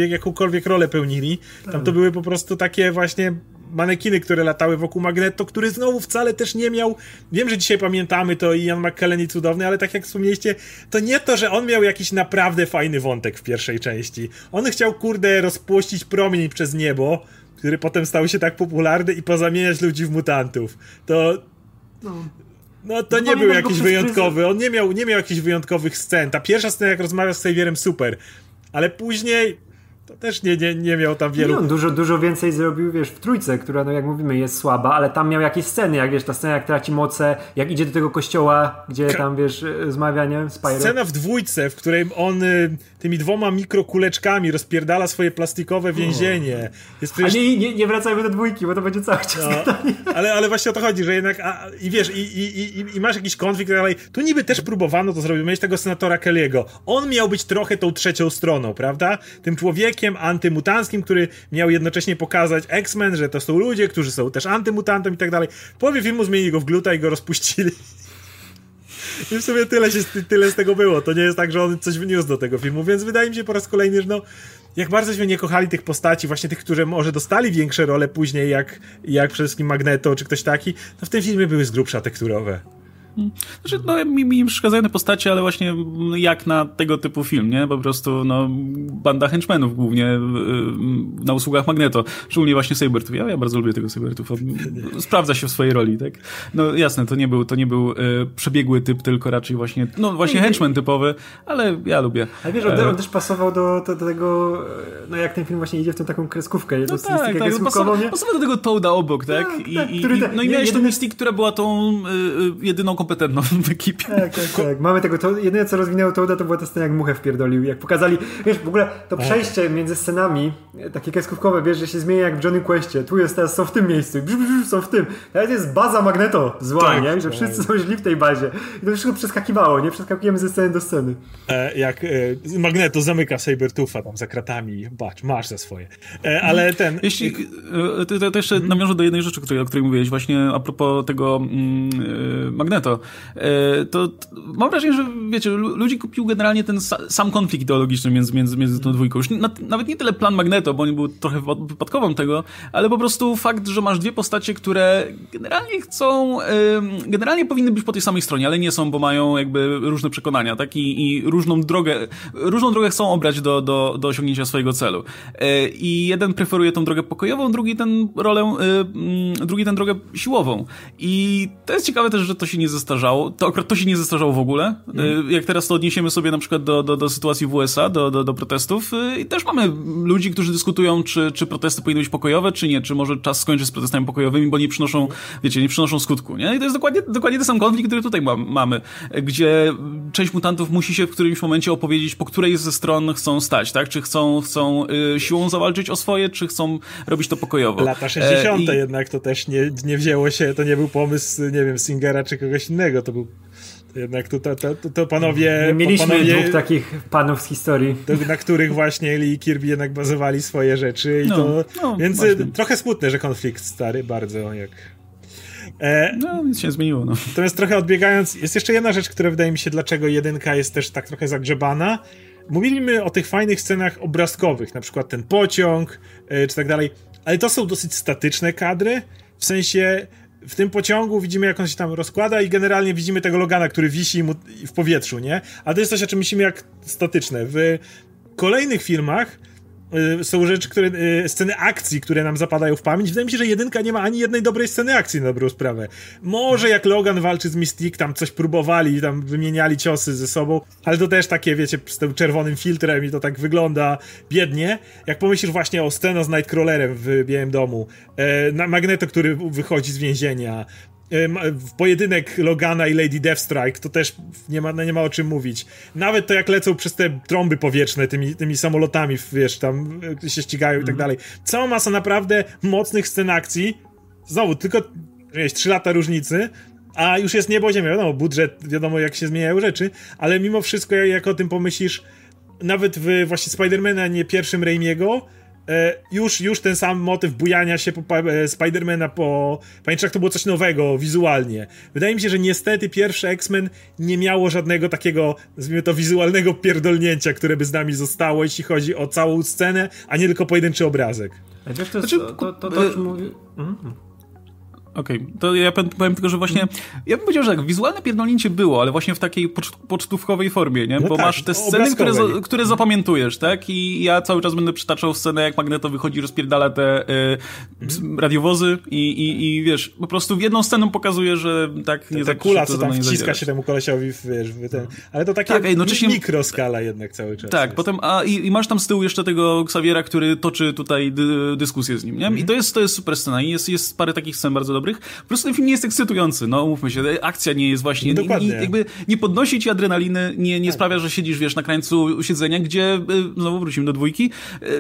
jakąkolwiek rolę pełnili. Tam to były po prostu takie właśnie manekiny, które latały wokół Magneto, który znowu wcale też nie miał... Wiem, że dzisiaj pamiętamy to Ian McKellen i cudowny, ale tak jak wspomnieliście, to nie to, że on miał jakiś naprawdę fajny wątek w pierwszej części. On chciał, kurde, rozpłościć promień przez niebo, który potem stał się tak popularny i pozamieniać ludzi w mutantów. To... No to nie był jakiś wyjątkowy. On nie miał jakichś wyjątkowych scen. Ta pierwsza scena, jak rozmawia z Xavierem, super. Ale później... To też nie miał tam wielu... on dużo więcej zrobił, wiesz, w trójce, która, no jak mówimy, jest słaba, ale tam miał jakieś sceny, jak wiesz, ta scena, jak traci moce, jak idzie do tego kościoła, gdzie tam, wiesz, zmawia, nie? Z Pyro. Scena w dwójce, w której on tymi 2 mikrokuleczkami rozpierdala swoje plastikowe więzienie. Jest przecież... Ale nie wracajmy do dwójki, bo to będzie cały czas. No, ale właśnie o to chodzi, że jednak... I wiesz, i masz jakiś konflikt, ale tu niby też próbowano to zrobić. Miałeś tego senatora Kelly'ego. On miał być trochę tą trzecią stroną, prawda? Tym człowiekiem antymutanckim, który miał jednocześnie pokazać X-Men, że to są ludzie, którzy są też antymutantem i tak dalej. W połowie filmu zmienili go w gluta i go rozpuścili. I w sumie tyle z tego było. To nie jest tak, że on coś wniósł do tego filmu, więc wydaje mi się po raz kolejny, że no jak bardziośmy nie kochali tych postaci, właśnie tych, którzy może dostali większe role później, jak przede wszystkim Magneto czy ktoś taki, no w tym filmie były z grubsza tekturowe. Znaczy, no, mi przeszkadzają te postacie, ale właśnie jak na tego typu film, nie? Po prostu, no, banda henchmenów głównie na usługach Magneto. Szczególnie właśnie Sabretooth. Ja bardzo lubię tego Sabretooth. Sprawdza się w swojej roli, tak? No, jasne, to nie był przebiegły typ, tylko raczej właśnie, no, właśnie henchman typowy, ale ja lubię. Ale wiesz, on też pasował do tego, no, jak ten film właśnie idzie w tę taką kreskówkę, no tak, pasował do tego Toada obok, tak? I miałeś tą Mystique, która była tą jedyną kompetentną w ekipie. Tak. Mamy tego, to jedyne co rozwinęło Toada, to była ta scena, jak muchę wpierdolił, jak pokazali, wiesz, w ogóle to przejście między scenami, takie kreskówkowe, wiesz, że się zmienia jak w Johnny Questie, tu jest, teraz są w tym miejscu, są w tym, teraz jest baza Magneto zła, tak, nie? Że wszyscy są źli w tej bazie. I to wszystko przeskakiwało, nie? Przeskakujemy ze sceny do sceny. Jak Magneto zamyka Sabretooth'a tam za kratami, bacz, masz za swoje. Ale ten... Jeśli... To jeszcze nawiążę do jednej rzeczy, o której mówiłeś, właśnie a propos tego Magneto. To mam wrażenie, że wiecie, ludzi kupił generalnie ten sam konflikt ideologiczny między tą dwójką. Już nawet nie tyle plan Magneto, bo on był trochę wypadkową tego, ale po prostu fakt, że masz dwie postacie, które generalnie chcą, powinny być po tej samej stronie, ale nie są, bo mają jakby różne przekonania, tak? I różną drogę chcą obrać do osiągnięcia swojego celu. I jeden preferuje tą drogę pokojową, drugi tę drogę siłową. I to jest ciekawe też, że to się nie zestarzało. To akurat to się nie zestarzało w ogóle. Jak teraz to odniesiemy sobie na przykład do sytuacji w USA, do protestów i też mamy ludzi, którzy dyskutują, czy protesty powinny być pokojowe, czy nie, czy może czas skończyć z protestami pokojowymi, bo nie przynoszą, wiecie, skutku, nie? I to jest dokładnie ten sam konflikt, który tutaj mamy, gdzie część mutantów musi się w którymś momencie opowiedzieć, po której ze stron chcą stać, tak? Czy chcą siłą zawalczyć o swoje, czy chcą robić to pokojowo. Lata 60. Jednak to też nie wzięło się, to nie był pomysł, nie wiem, Singera, czy kogoś innego, to był jednak to panowie... Mieliśmy dwóch takich panów z historii. Na których właśnie Lee i Kirby jednak bazowali swoje rzeczy i więc właśnie. Trochę smutne, że konflikt stary bardzo jak... nic się zmieniło. No. Natomiast trochę odbiegając, jest jeszcze jedna rzecz, która wydaje mi się, dlaczego jedynka jest też tak trochę zagrzebana. Mówiliśmy o tych fajnych scenach obrazkowych, na przykład ten pociąg, czy tak dalej, ale to są dosyć statyczne kadry, w sensie... W tym pociągu widzimy, jak on się tam rozkłada i generalnie widzimy tego Logana, który wisi w powietrzu, nie? A to jest coś, o czym myślimy jak statyczne. W kolejnych filmach są rzeczy, które, sceny akcji, które nam zapadają w pamięć. Wydaje mi się, że jedynka nie ma ani jednej dobrej sceny akcji, na dobrą sprawę. Może jak Logan walczy z Mystique, tam coś próbowali, tam wymieniali ciosy ze sobą, ale to też takie, wiecie, z tym czerwonym filtrem i to tak wygląda biednie. Jak pomyślisz właśnie o scenę z Nightcrawlerem w Białym Domu, na Magneto, który wychodzi z więzienia, w pojedynek Logana i Lady Deathstrike, to też nie ma o czym mówić. Nawet to, jak lecą przez te trąby powietrzne tymi samolotami, wiesz, tam się ścigają i tak dalej. Cała masa naprawdę mocnych scen akcji. Znowu, tylko 3 lata różnicy, a już jest niebo ziemia. Wiadomo, budżet, wiadomo, jak się zmieniają rzeczy, ale mimo wszystko, jak o tym pomyślisz, nawet w właśnie Spider-Mana, nie pierwszym Raimiego, już ten sam motyw bujania się Spidermana po pamięciach to było coś nowego wizualnie. Wydaje mi się, że niestety pierwszy X-Men nie miało żadnego takiego, nazwijmy to, wizualnego pierdolnięcia, które by z nami zostało, jeśli chodzi o całą scenę, a nie tylko pojedynczy obrazek. Wiesz, to mówi... Okej, to ja powiem tylko, że właśnie ja bym powiedział, że tak, wizualne pierdolnięcie było, ale właśnie w takiej pocztówkowej formie, nie? No bo tak, masz te sceny, które zapamiętujesz, tak? I ja cały czas będę przytaczał scenę, jak Magneto wychodzi, rozpierdala te radiowozy i wiesz, po prostu w jedną sceną pokazuje, że tak nie tak. Kula, co tam wciska się temu kolesiowi, wiesz, w ten... Ale to taka mikroskala jednak cały czas. Tak, potem, i masz tam z tyłu jeszcze tego Xaviera, który toczy tutaj dyskusję z nim, nie? I to jest super scena i jest parę takich scen bardzo dobrych. Po prostu ten film nie jest ekscytujący, no mówmy się, akcja nie jest właśnie, jakby nie podnosi ci adrenaliny, nie sprawia, że siedzisz, wiesz, na krańcu siedzenia, gdzie, znowu wrócimy do dwójki,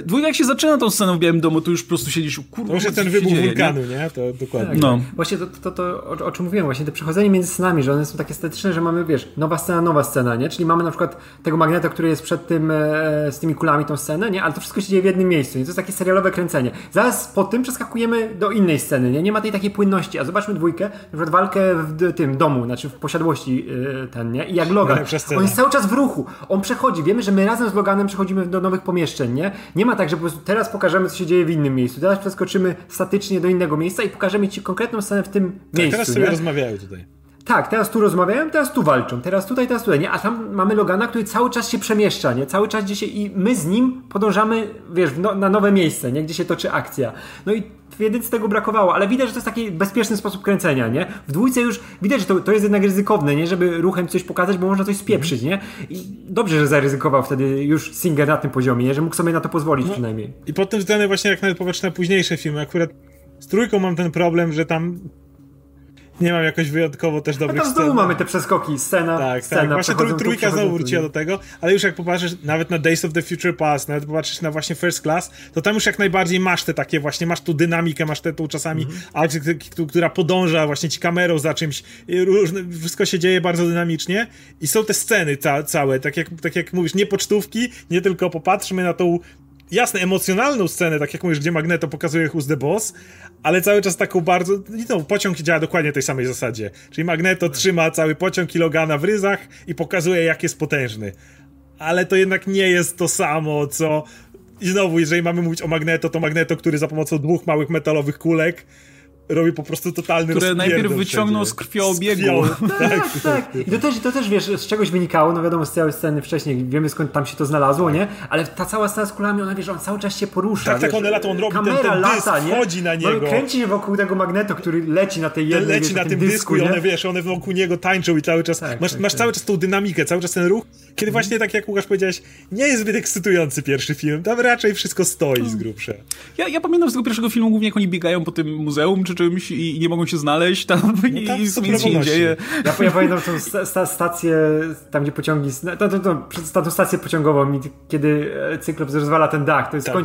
dwójka jak się zaczyna tą sceną w Białym Domu, to już po prostu siedzisz, kurwa, to już jest ten wybuch wulkanu, nie? To dokładnie. Tak, no. Właśnie to o czym mówiłem, właśnie to przechodzenie między scenami, że one są takie estetyczne, że mamy, wiesz, nowa scena, nie? Czyli mamy na przykład tego Magneta, który jest przed tym, z tymi kulami, tą scenę, nie? Ale to wszystko się dzieje w jednym miejscu, nie? To jest takie serialowe kręcenie. Zaraz po tym przeskakujemy do innej sceny, nie? Nie ma tej takiej płynności. A zobaczmy dwójkę, na przykład walkę w tym domu, znaczy w posiadłości ten, nie? I jak Logan, on jest cały czas w ruchu, on przechodzi, wiemy, że my razem z Loganem przechodzimy do nowych pomieszczeń, nie? Nie ma tak, że po prostu teraz pokażemy, co się dzieje w innym miejscu, teraz przeskoczymy statycznie do innego miejsca i pokażemy ci konkretną scenę w tym tak, miejscu. Teraz sobie rozmawiają tutaj. Tak, teraz tu rozmawiają, teraz tu walczą, teraz tutaj, nie? A tam mamy Logana, który cały czas się przemieszcza, nie? Cały czas gdzieś i my z nim podążamy, wiesz, na nowe miejsce, nie? Gdzie się toczy akcja. No i w jedynce tego brakowało, ale widać, że to jest taki bezpieczny sposób kręcenia, nie? W dwójce już widać, że to jest jednak ryzykowne, nie? Żeby ruchem coś pokazać, bo można coś spieprzyć, nie? I dobrze, że zaryzykował wtedy już Singer na tym poziomie, nie? Że mógł sobie na to pozwolić, no, przynajmniej. I pod tym względem właśnie, jak nawet popatrz na późniejsze filmy, akurat z trójką mam ten problem, że tam nie mam jakoś wyjątkowo też dobrych scen. No to z dołu mamy te przeskoki, scena. Właśnie trójka znowu wróciła do tego, ale już jak popatrzysz nawet na Days of the Future Past, nawet popatrzysz na właśnie First Class, to tam już jak najbardziej masz te takie właśnie, masz tu dynamikę, masz tu czasami akcję, która podąża właśnie ci kamerą za czymś, wszystko się dzieje bardzo dynamicznie i są te sceny całe, tak jak mówisz, nie pocztówki, nie tylko popatrzmy na tą jasne, emocjonalną scenę, tak jak mówisz, gdzie Magneto pokazuje Who's the Boss, ale cały czas taką bardzo... No, pociąg działa dokładnie tej samej zasadzie. Czyli Magneto trzyma cały pociąg i Logana w ryzach i pokazuje, jak jest potężny. Ale to jednak nie jest to samo, co... I znowu, jeżeli mamy mówić o Magneto, to Magneto, który za pomocą 2 małych metalowych kulek robi po prostu totalny rozpierdol. Które najpierw wyciągnął z krwioobiegu. Tak. I to też, wiesz, z czegoś wynikało, no wiadomo, z całej sceny wcześniej, wiemy skąd tam się to znalazło, nie? Ale ta cała scena z kulami, ona, wiesz, on cały czas się porusza. Tak, wiesz, tak, one lata, on robi ten dysk, wchodzi na niego. On kręci się wokół tego Magneto, który leci na tej jednej, leci wiesz, na tym dysku, nie? I one, wiesz, one wokół niego tańczą i cały czas, tak, masz cały czas tą dynamikę, cały czas ten ruch, kiedy właśnie, tak jak Łukasz powiedziałeś, nie jest zbyt ekscytujący pierwszy film, tam raczej wszystko stoi z grubsza. Ja pamiętam z tego pierwszego filmu głównie, jak oni biegają po tym muzeum, czy czymś i nie mogą się znaleźć tam, no i nic się nie dzieje. Ja pamiętam tą stację, tam gdzie pociągi, tą stację pociągową, kiedy Cyklops rozwala ten dach, to jest tak,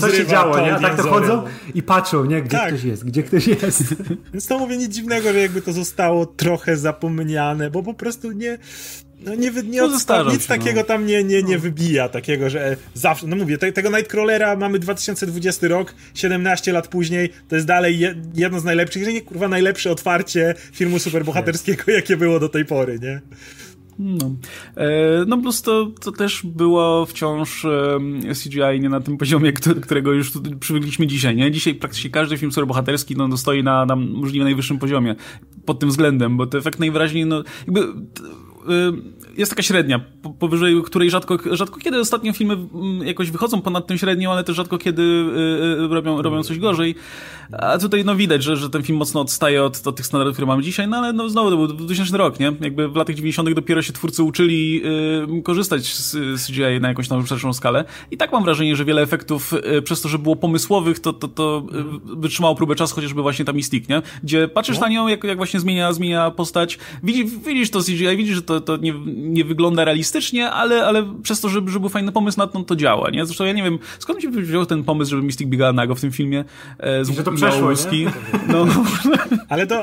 coś się działo, nie? A tak to chodzą i patrzą, nie? Gdzie ktoś jest, gdzie ktoś jest. Więc to mówię, nic dziwnego, że jakby to zostało trochę zapomniane, bo po prostu nie... No nie odstawiam, nic się, takiego no. Tam nie wybija, takiego, że zawsze, no mówię, tego Nightcrawlera mamy 2020 rok, 17 lat później, to jest dalej jedno z najlepszych, jeżeli nie, kurwa, najlepsze otwarcie filmu superbohaterskiego, jakie było do tej pory, nie? No plus to też było wciąż CGI nie na tym poziomie, którego już przywykliśmy dzisiaj, nie? Dzisiaj praktycznie każdy film superbohaterski stoi na możliwie najwyższym poziomie pod tym względem, bo to efekt najwyraźniej, jakby jest taka średnia, powyżej której rzadko kiedy ostatnio filmy jakoś wychodzą ponad tym średnią, ale też rzadko kiedy robią coś gorzej. A tutaj no widać, że ten film mocno odstaje od tych standardów, które mamy dzisiaj, no ale no znowu to był 2000 rok, nie? Jakby w latach 90 dopiero się twórcy uczyli korzystać z CGI na jakąś nową, szerszą skalę. I tak mam wrażenie, że wiele efektów przez to, że było pomysłowych, to wytrzymało próbę czasu, chociażby właśnie ta Mystique, nie? Gdzie patrzysz na nią, jak właśnie zmienia postać, widzisz to CGI, widzisz, że to nie wygląda realistycznie, ale przez to, że był fajny pomysł na to działa, nie? Zresztą ja nie wiem, skąd mi się wziął ten pomysł, żeby Mystique biegała nago w tym filmie. Że to przeszło, nie? No.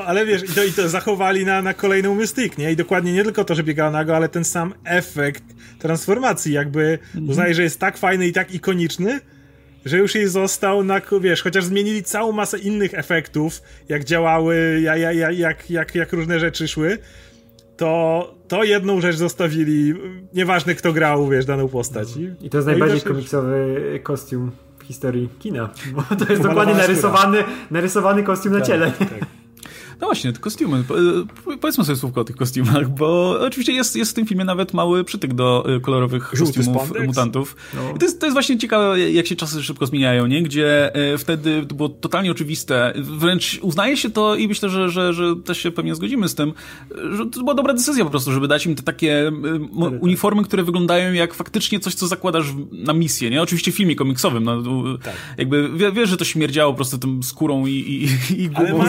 Ale wiesz, i to zachowali na kolejną Mystique, nie? I dokładnie nie tylko to, że biegała nago, ale ten sam efekt transformacji jakby uznaje, że jest tak fajny i tak ikoniczny, że już jej został, wiesz, chociaż zmienili całą masę innych efektów, jak działały, jak różne rzeczy szły, to jedną rzecz zostawili, nieważne kto grał, wiesz, daną postać. I to jest najbardziej komiksowy kostium w historii kina, bo to jest dokładnie narysowany kostium na ciele. Tak. No właśnie, te kostiumy. Powiedzmy sobie słówko o tych kostiumach, bo oczywiście jest w tym filmie nawet mały przytyk do kolorowych kostiumów mutantów. No. I to jest właśnie ciekawe, jak się czasy szybko zmieniają, nie? Gdzie wtedy to było totalnie oczywiste. Wręcz uznaje się to i myślę, że też się pewnie zgodzimy z tym, że to była dobra decyzja po prostu, żeby dać im te takie uniformy, które wyglądają jak faktycznie coś, co zakładasz na misję, nie? Oczywiście w filmie komiksowym. No, tak. Jakby wiesz, że to śmierdziało po prostu tą skórą i głową.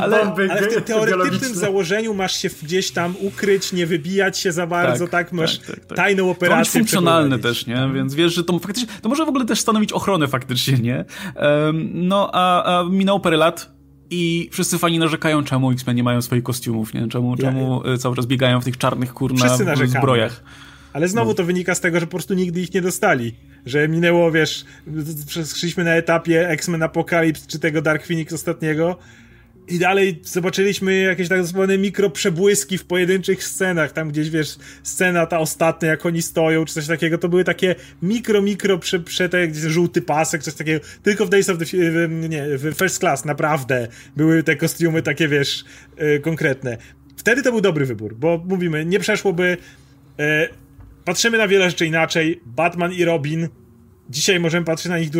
Ale w tym teoretycznym założeniu masz się gdzieś tam ukryć, nie wybijać się za bardzo, tak? Masz tajną operację. To jest funkcjonalne też, nie? Więc wiesz, że to faktycznie, to może w ogóle też stanowić ochronę faktycznie, nie? No, a minęło parę lat i wszyscy fani narzekają, czemu X-Men nie mają swoich kostiumów, nie? Czemu cały czas biegają w tych czarnych, zbrojach. Ale znowu to wynika z tego, że po prostu nigdy ich nie dostali. Że minęło, wiesz, szliśmy na etapie X-Men Apokalips czy tego Dark Phoenix ostatniego, i dalej zobaczyliśmy jakieś tak zwane mikroprzebłyski w pojedynczych scenach, tam gdzieś, wiesz, scena ta ostatnia, jak oni stoją, czy coś takiego, to były takie żółty pasek, coś takiego, tylko w Days of w First Class naprawdę były te kostiumy takie, wiesz, konkretne. Wtedy to był dobry wybór, bo mówimy, nie przeszłoby, patrzymy na wiele rzeczy inaczej, Batman i Robin, dzisiaj możemy patrzeć na nich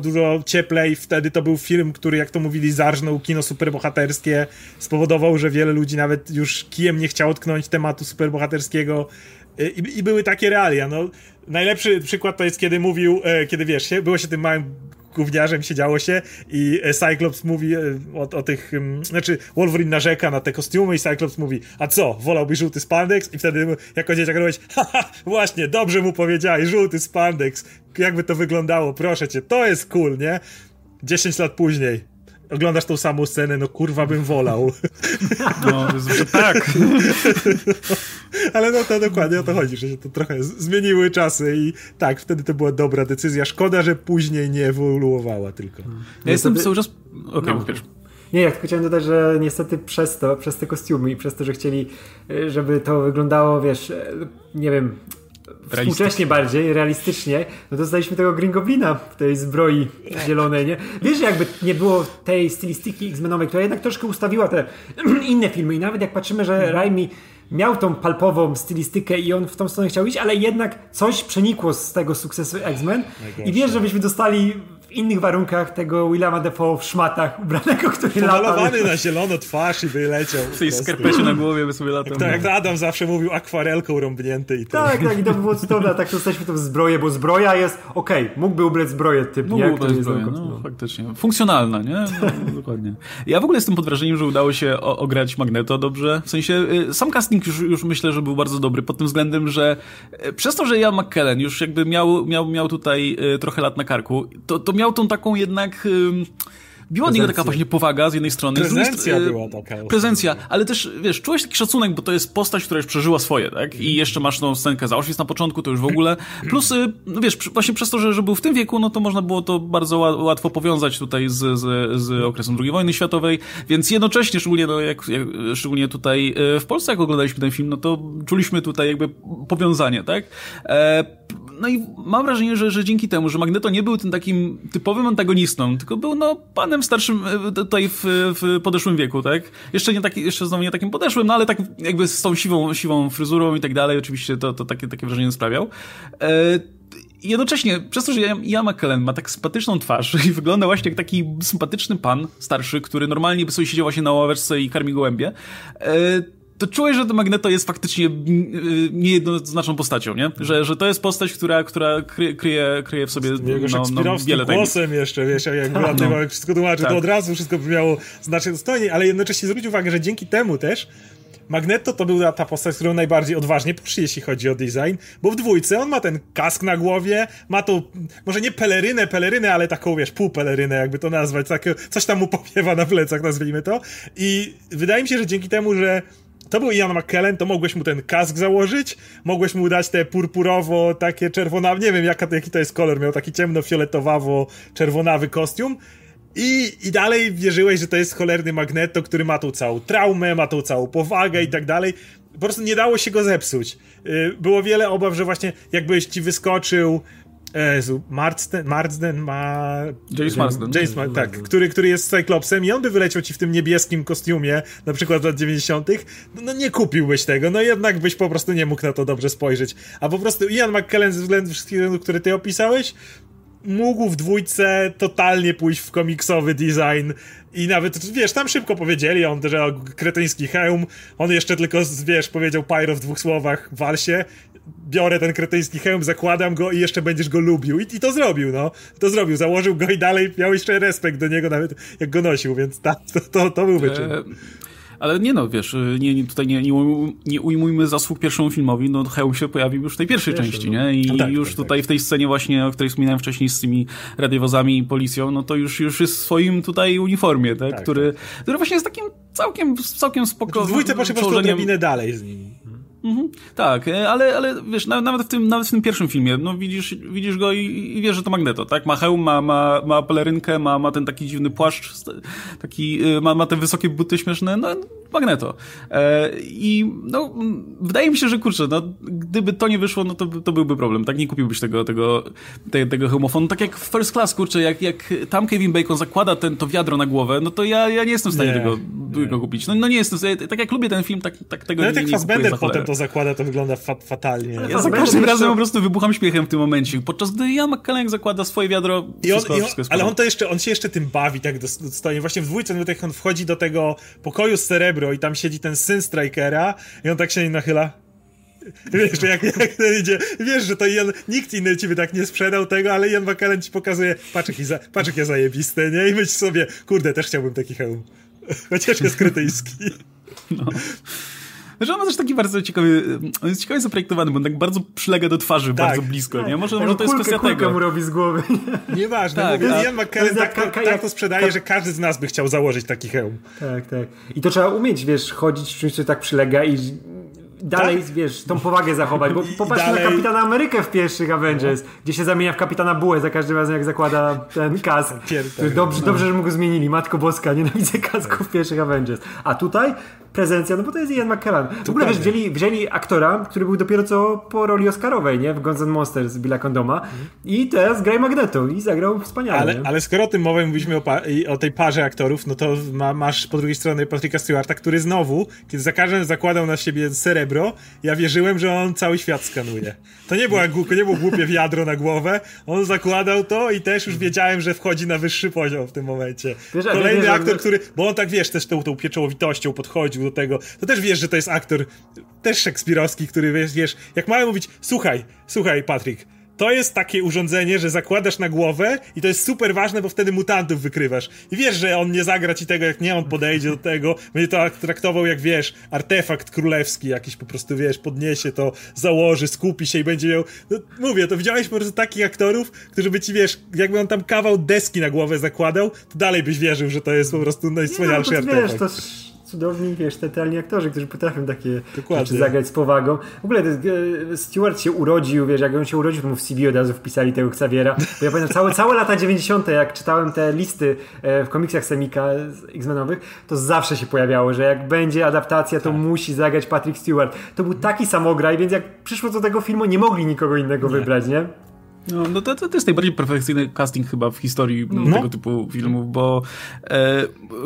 dużo cieplej. Wtedy to był film, który, jak to mówili, zarżnął kino superbohaterskie. Spowodował, że wiele ludzi nawet już kijem nie chciało tknąć tematu superbohaterskiego. I były takie realia. No, najlepszy przykład to jest, kiedy mówił, kiedy wiesz, było się tym małym gówniarzem, siedziało się i Cyclops mówi o tych... Znaczy, Wolverine narzeka na te kostiumy i Cyclops mówi, a co, wolałby żółty spandex? I wtedy jako dzieciak robiłeś, haha, właśnie, dobrze mu powiedziałeś, żółty spandex. Jakby to wyglądało, proszę cię, to jest cool, nie? 10 lat później oglądasz tą samą scenę, no kurwa bym wolał. No, tak. Ale no to dokładnie o to chodzi, że się to trochę zmieniły czasy i tak, wtedy to była dobra decyzja. Szkoda, że później nie ewoluowała tylko. Ja jestem cały czas... Okej, no. Nie, ja tylko chciałem dodać, że niestety przez te kostiumy i przez to, że chcieli, żeby to wyglądało, wiesz, nie wiem... współcześnie bardziej, realistycznie, no dostaliśmy tego Green Goblina w tej zbroi zielonej, nie? Wiesz, jakby nie było tej stylistyki X-Menowej, która jednak troszkę ustawiła te inne filmy i nawet jak patrzymy, że Raimi miał tą palpową stylistykę i on w tą stronę chciał iść, ale jednak coś przenikło z tego sukcesu X-Men i wiesz, żebyśmy dostali w innych warunkach tego Willema Dafoe w szmatach ubranego, który latał. Pomalowany na zielono twarz i wyleciał. W tej skarpecie na głowie by sobie latał. Tak jak Adam zawsze mówił, akwarelką rąbnięty i tak. Tak, i to było cudowne, tak dostaliśmy tą zbroję, bo zbroja jest, mógłby ubrać zbroję typ, nie? No, faktycznie. Funkcjonalna, nie? No, dokładnie. Ja w ogóle jestem pod wrażeniem, że udało się ograć Magneto dobrze, w sensie sam casting już myślę, że był bardzo dobry, pod tym względem, że przez to, że Ian McKellen już jakby miał tutaj trochę lat na karku, to miał tą taką jednak... Była od niego taka właśnie powaga z jednej strony. Prezencja była taka. Prezencja, ale też, wiesz, czułeś taki szacunek, bo to jest postać, która już przeżyła swoje, tak? I jeszcze masz tą scenkę z Auschwitz na początku, to już w ogóle. Plus, wiesz, właśnie przez to, że był w tym wieku, no to można było to bardzo łatwo powiązać tutaj z okresem II wojny światowej, więc jednocześnie, szczególnie tutaj w Polsce, jak oglądaliśmy ten film, no to czuliśmy tutaj jakby powiązanie, tak? no i mam wrażenie, że dzięki temu, że Magneto nie był tym takim typowym antagonistą, tylko był no panem starszym tutaj w podeszłym wieku, tak? Jeszcze znowu nie takim podeszłym, no ale tak jakby z tą siwą fryzurą i tak dalej, oczywiście to takie wrażenie sprawiał. Jednocześnie, przez to, że Ian McKellen ma tak sympatyczną twarz i wygląda właśnie jak taki sympatyczny pan starszy, który normalnie by sobie siedział właśnie na ławeczce i karmi gołębie, to czułeś, że to Magneto jest faktycznie niejednoznaczną postacią, nie? Że to jest postać, która kryje w sobie wiele tajemnic. Głosem jeszcze, wiesz, jak wszystko tłumaczy, tak. To od razu wszystko brzmiało znacznie dostojniej, ale jednocześnie zwróć uwagę, że dzięki temu też Magneto to była ta postać, z którą najbardziej odważnie poszli, jeśli chodzi o design, bo w dwójce on ma ten kask na głowie, ma tą, może nie pelerynę, ale taką, wiesz, półpelerynę, jakby to nazwać, takie, coś tam mu powiewa na plecach, nazwijmy to, i wydaje mi się, że dzięki temu, że to był Ian McKellen, to mogłeś mu ten kask założyć, mogłeś mu dać te purpurowo, takie czerwonawe, nie wiem jaki to jest kolor, miał taki ciemno-fioletowawo-czerwonawy kostium, I dalej wierzyłeś, że to jest cholerny Magneto, który ma tą całą traumę, ma tą całą powagę i tak dalej. Po prostu nie dało się go zepsuć. Było wiele obaw, że właśnie jakbyś ci wyskoczył James Marsden, tak, który jest Cyclopsem i on by wyleciał ci w tym niebieskim kostiumie, na przykład z lat 90. No nie kupiłbyś tego, no jednak byś po prostu nie mógł na to dobrze spojrzeć. A po prostu Ian McKellen ze względów wszystkich, które ty opisałeś, mógł w dwójce totalnie pójść w komiksowy design i nawet, wiesz, tam szybko powiedzieli, on też kretyński hełm, on jeszcze tylko, wiesz, powiedział Pyro w 2 słowach w walsie, biorę ten kretyński hełm, zakładam go i jeszcze będziesz go lubił. I to zrobił, założył go i dalej miał jeszcze respekt do niego nawet jak go nosił, więc to był wyczyn. Ale nie ujmujmy zasług pierwszemu filmowi, no hełm się pojawił już w tej pierwszej części, nie? I tak, już tutaj w tej scenie właśnie, o której wspominałem wcześniej z tymi radiowozami i policją, no to już jest w swoim tutaj uniformie, tak? Który właśnie jest takim całkiem spokojnym. Znaczy, dwójce poszedł po prostu odrobinę dalej z nimi. Mhm, tak, ale wiesz, nawet w tym pierwszym filmie, no widzisz go i wiesz, że to Magneto, tak? Ma hełm, ma pelerynkę, ma ten taki dziwny płaszcz, taki, ma te wysokie buty śmieszne, no Magneto. I no, wydaje mi się, że kurczę, no, gdyby to nie wyszło, no to byłby problem, tak? Nie kupiłbyś tego hełmofonu. Tak jak w First Class, kurczę, jak tam Kevin Bacon zakłada to wiadro na głowę, no to ja nie jestem w stanie tego kupić. No nie jestem w stanie, tak jak lubię ten film, tak tego nie kupuję. Fassbender potem to zakłada, to wygląda fatalnie. Ja za każdym razem po prostu wybucham śmiechem w tym momencie, podczas gdy Ian McKellen zakłada swoje wiadro, wszystko jest. Ale on się jeszcze tym bawi, tak dostojnie. Właśnie w dwójce, jak on wchodzi do tego pokoju z Cerebro, i tam siedzi ten syn Strikera i on tak się nie nachyla. Wiesz, jak ten idzie, wiesz, że to nikt inny ci by tak nie sprzedał tego, ale Ian McKellen ci pokazuje, patrz jakie zajebiste, nie? I myśl sobie, kurde, też chciałbym taki hełm. Chociaż jest kretyński. No. Znaczy on ma też taki bardzo ciekawy, on jest ciekawie zaprojektowany, bo on tak bardzo przylega do twarzy, tak, bardzo blisko, tak. Nie? Może to jest kwestia tego. Mu robi z głowy. Nieważne, tak, mówię, Ian McKellen tak to sprzedaje, że każdy z nas by chciał założyć taki hełm. Tak, tak. I to trzeba umieć, wiesz, chodzić, czymś co tak przylega i dalej, tak? Wiesz, tą powagę zachować, bo popatrzmy na Kapitana Amerykę w pierwszych Avengers, gdzie się zamienia w Kapitana Bułę za każdym razem, jak zakłada ten kask. Dobrze, że mu go zmienili. Matko Boska, nienawidzę kasków w pierwszych Avengers. A tutaj prezencja, no bo to jest Ian McKellen. W ogóle wiesz, wzięli aktora, który był dopiero co po roli Oscarowej, nie? W Guns N' Monsters Billa Condoma i teraz grał Magneto i zagrał wspaniale. Ale skoro o tym mowę mówiliśmy o tej parze aktorów, no to masz po drugiej stronie Patricka Stewarta, który znowu, kiedy za każdym zakładał na siebie Cerebro, ja wierzyłem, że on cały świat skanuje. To nie było głupie wiadro na głowę, on zakładał to i też już wiedziałem, że wchodzi na wyższy poziom w tym momencie. Wiesz, kolejny aktor, który, bo on tak, wiesz, też tą pieczołowitością podchodził do tego, to też wiesz, że to jest aktor też szekspirowski, który wiesz jak mają mówić, słuchaj Patryk, to jest takie urządzenie, że zakładasz na głowę i to jest super ważne, bo wtedy mutantów wykrywasz. I wiesz, że on nie zagra ci tego, jak nie on podejdzie do tego, będzie to traktował jak, wiesz, artefakt królewski jakiś, po prostu, wiesz, podniesie to, założy, skupi się i będzie miał... No, mówię, to widziałeś po prostu takich aktorów, którzy by ci, wiesz, jakby on tam kawał deski na głowę zakładał, to dalej byś wierzył, że to jest po prostu najwspanialszy artefakt. Wiesz, to... cudowni, wiesz, teatralni aktorzy, którzy potrafią takie rzeczy zagrać z powagą. W ogóle Stewart się urodził, wiesz, jak on się urodził, to mu w CV od razu wpisali tego Xaviera. Bo ja pamiętam całe lata 90. jak czytałem te listy w komiksach Semika X-Menowych, to zawsze się pojawiało, że jak będzie adaptacja, to musi zagrać Patrick Stewart. To był taki samograj, więc jak przyszło do tego filmu, nie mogli nikogo innego wybrać, nie? No to jest najbardziej perfekcyjny casting chyba w historii tego typu filmów, bo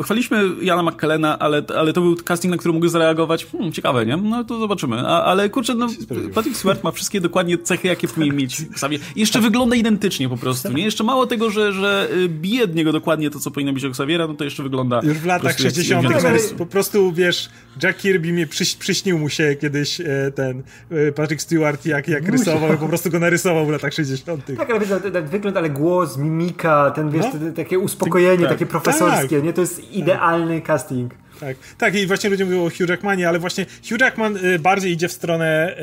chwaliśmy Iana McKellena, ale to był casting, na który mógł zareagować. Ciekawe, nie? No to zobaczymy. Ale kurczę, no Patrick Stewart ma wszystkie dokładnie cechy, jakie powinien mieć Xavier. Jeszcze wygląda identycznie po prostu, nie? Jeszcze mało tego, że bije od niego dokładnie to, co powinno być u Xaviera, no to jeszcze wygląda... Już w latach 60 po prostu, wiesz, Jack Kirby przyśnił mu się kiedyś ten Patrick Stewart, jak rysował, po prostu go narysował w latach 60. Tak, ale wygląd, ale głos, mimika, ten, wiesz, takie uspokojenie, takie profesorskie, nie? To jest idealny casting. Tak, i właśnie ludzie mówią o Hugh Jackmanie, ale właśnie Hugh Jackman bardziej idzie w stronę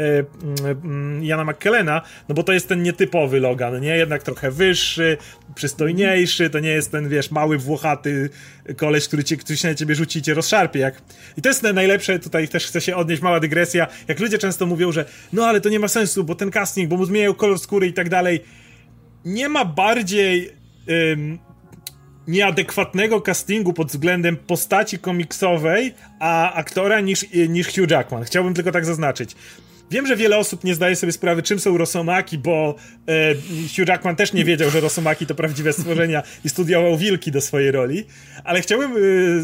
Iana McKellena, no bo to jest ten nietypowy Logan, nie? Jednak trochę wyższy, przystojniejszy, to nie jest ten, wiesz, mały, włochaty koleś, który się na ciebie rzuci i cię rozszarpie. I to jest najlepsze, tutaj też chcę się odnieść, mała dygresja, jak ludzie często mówią, że no ale to nie ma sensu, bo ten casting, bo mu zmieniają kolor skóry i tak dalej. Nie ma bardziej... nieadekwatnego castingu pod względem postaci komiksowej, a aktora niż Hugh Jackman. Chciałbym tylko tak zaznaczyć. Wiem, że wiele osób nie zdaje sobie sprawy, czym są rosomaki, bo Hugh Jackman też nie wiedział, że rosomaki to prawdziwe stworzenia i studiował wilki do swojej roli, ale chciałbym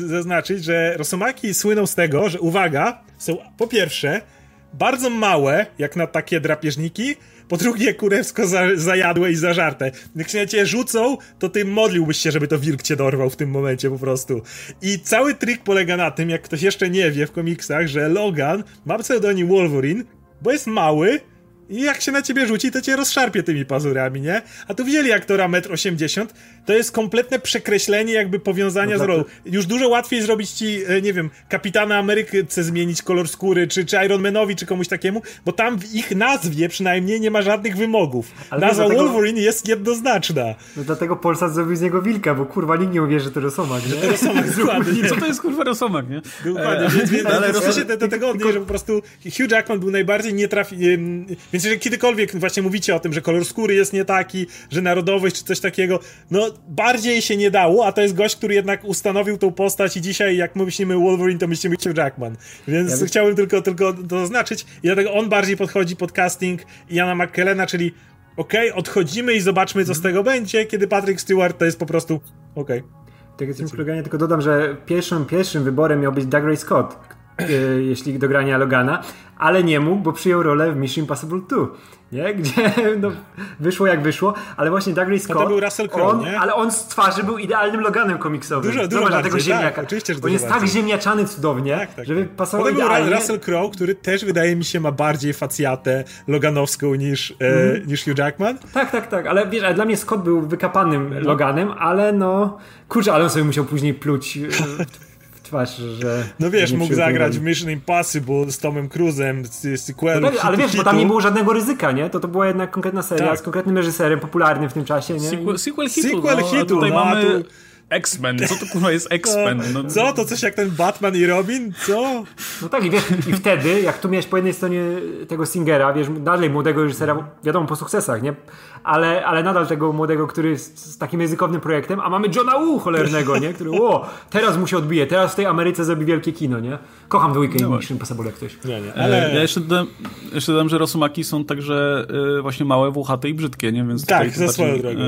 zaznaczyć, że rosomaki słyną z tego, że uwaga, są po pierwsze bardzo małe, jak na takie drapieżniki, po drugie kurewsko zajadłe i zażarte. Jak się na ciebie rzucą, to ty modliłbyś się, żeby to wilk cię dorwał w tym momencie po prostu. I cały trik polega na tym, jak ktoś jeszcze nie wie w komiksach, że Logan ma pseudonim Wolverine, bo jest mały i jak się na ciebie rzuci, to cię rozszarpie tymi pazurami, nie? A tu wzięli aktora 1,80 m, to jest kompletne przekreślenie jakby powiązania z rolą. Już dużo łatwiej zrobić ci, nie wiem, Kapitana Ameryce zmienić kolor skóry, czy Ironmanowi, czy komuś takiemu, bo tam w ich nazwie przynajmniej nie ma żadnych wymogów. Ale nazwa dlatego... Wolverine jest jednoznaczna. No dlatego Polsat zrobił z niego wilka, bo kurwa nikt nie uwierzy, że to rosomak, nie? Rosomak, dokładnie. Co to jest kurwa rosomak, nie? Dokładnie, więc ale proszę się do tego odnieść, że po prostu Hugh Jackman był najbardziej więc jeżeli kiedykolwiek właśnie mówicie o tym, że kolor skóry jest nie taki, że narodowość czy coś takiego, no bardziej się nie dało, a to jest gość, który jednak ustanowił tą postać i dzisiaj jak myślimy Wolverine, to myślimy Hugh Jackman. Więc chciałbym tylko to zaznaczyć i dlatego on bardziej podchodzi pod casting Iana McKellena, czyli okej, odchodzimy i zobaczmy co z tego będzie, kiedy Patrick Stewart to jest po prostu okej. Tak w programie tylko dodam, że pierwszym wyborem miał być Doug Ray Scott, jeśli do grania Logana, ale nie mógł, bo przyjął rolę w Mission Impossible 2, nie? Gdzie wyszło jak wyszło, ale właśnie Doug Ray Scott, to był Russell Crowe, nie? Ale on z twarzy był idealnym Loganem komiksowym. Dużo bardziej, tego ziemniaka. Tak, oczywiście, że on jest tak ziemniaczany cudownie, tak, żeby pasował idealnie. Był Russell Crowe, który też wydaje mi się ma bardziej facjatę loganowską niż Hugh Jackman. Tak, ale wiesz, ale dla mnie Scott był wykapanym Loganem, ale no, kurczę, ale on sobie musiał później pluć... że no wiesz, mógł zagrać w Mission Impossible z Tomem Cruise'em, z sequelu. Ale wiesz, bo tam nie było żadnego ryzyka, nie? To była jednak konkretna seria z konkretnym reżyserem popularnym w tym czasie, nie? Sequel hitu, tutaj mamy... X-Men, co to kurwa jest X-Men? No. Co? To coś jak ten Batman i Robin? Co? No tak, i wiesz, i wtedy, jak tu miałeś po jednej stronie tego Singera, wiesz, dalej młodego reżysera, wiadomo, po sukcesach, nie? Ale nadal tego młodego, który jest z takim ryzykownym projektem, a mamy Johna Woo cholernego, nie? Który, teraz mu się odbije, teraz w tej Ameryce zrobi wielkie kino, nie? Kocham dwójkę i Mission Impossible jak ktoś. Nie, ale... Ja jeszcze dodam, że rosomaki są także właśnie małe, włochate i brzydkie, nie? Więc tak, za swoją drogą.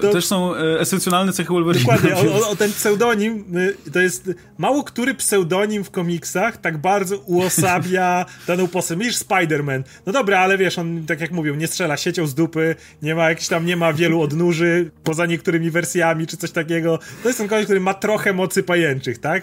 To też są, esencjonalne cechy Wolverine. Dokładnie, ten pseudonim, to jest mało który pseudonim w komiksach tak bardzo uosabia daną postać. Widzisz Spider-Man, no dobra, ale wiesz, on tak jak mówią, nie strzela siecią z dupy, nie ma wielu odnóży, poza niektórymi wersjami czy coś takiego. To jest ten koleś, który ma trochę mocy pajęczych, tak?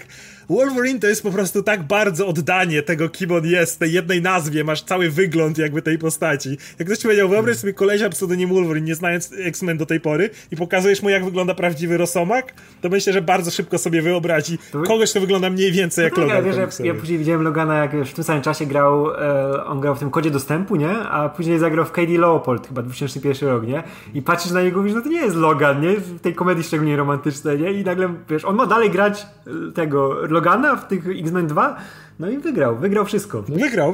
Wolverine to jest po prostu tak bardzo oddanie tego, kim on jest, tej jednej nazwie, masz cały wygląd jakby tej postaci. Jak ktoś powiedział, wyobraź sobie kolesia pseudonim Wolverine, nie znając X-Men do tej pory i pokazujesz mu, jak wygląda prawdziwy rosomak, to myślę, że bardzo szybko sobie wyobrazi kogoś, kto wygląda mniej więcej jak Logan. Ja później widziałem Logana, jak już w tym samym czasie on grał w tym Kodzie Dostępu, nie? A później zagrał w Katie Leopold, chyba 2001 rok, nie? I patrzysz na niego i mówisz, no to nie jest Logan, nie? W tej komedii szczególnie romantycznej, nie? I nagle, wiesz, on ma dalej grać tego Logana, Logana w tych X-Men 2. No i wygrał wszystko. Wygrał.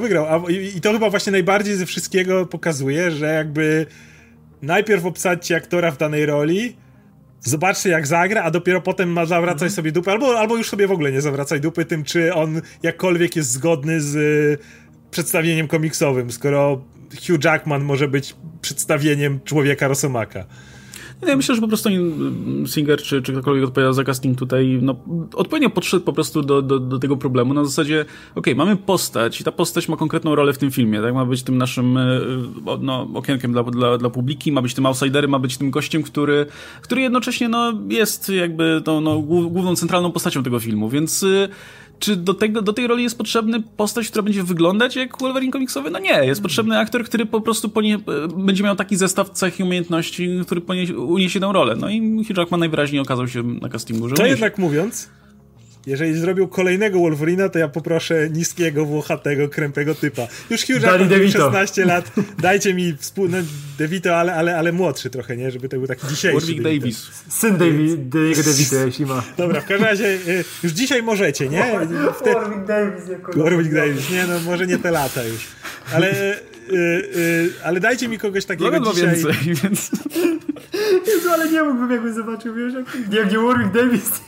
I to chyba właśnie najbardziej ze wszystkiego pokazuje, że jakby najpierw obsadźcie aktora w danej roli, zobaczcie jak zagra, a dopiero potem ma zawracać sobie dupę, albo już sobie w ogóle nie zawracaj dupy tym, czy on jakkolwiek jest zgodny z przedstawieniem komiksowym, skoro Hugh Jackman może być przedstawieniem człowieka-rosomaka. Ja myślę, że po prostu Singer czy ktokolwiek odpowiada za casting tutaj, no, odpowiednio podszedł po prostu do tego problemu na zasadzie, okej, mamy postać i ta postać ma konkretną rolę w tym filmie, tak? Ma być tym naszym, no, okienkiem dla publiki, ma być tym outsiderem, ma być tym gościem, który jednocześnie, no, jest jakby tą, no, główną centralną postacią tego filmu, więc czy do tej roli jest potrzebny postać, która będzie wyglądać jak Wolverine komiksowy? No nie, jest potrzebny aktor, który po prostu będzie miał taki zestaw cech i umiejętności, który uniesie tę rolę. No i Hugh Jackman najwyraźniej okazał się na castingu, że to jednak mówiąc, jeżeli zrobił kolejnego Wolverina, to ja poproszę niskiego, włochatego, krępego typa. Już Hugh Jackman miał 16 lat, dajcie mi DeVito, ale młodszy trochę, nie? Żeby to był taki dzisiejszy Warwick Davis. Syn DeVito, jeśli ma. Dobra, w każdym razie już dzisiaj możecie, nie? Warwick Davis jako... Warwick Davis, nie? No może nie te lata już. Ale dajcie mi kogoś takiego Logan dzisiaj. Więcej, więc... Jezu, ale nie mógłbym jakby zobaczył, wiesz? Jak nie Warwick Davis...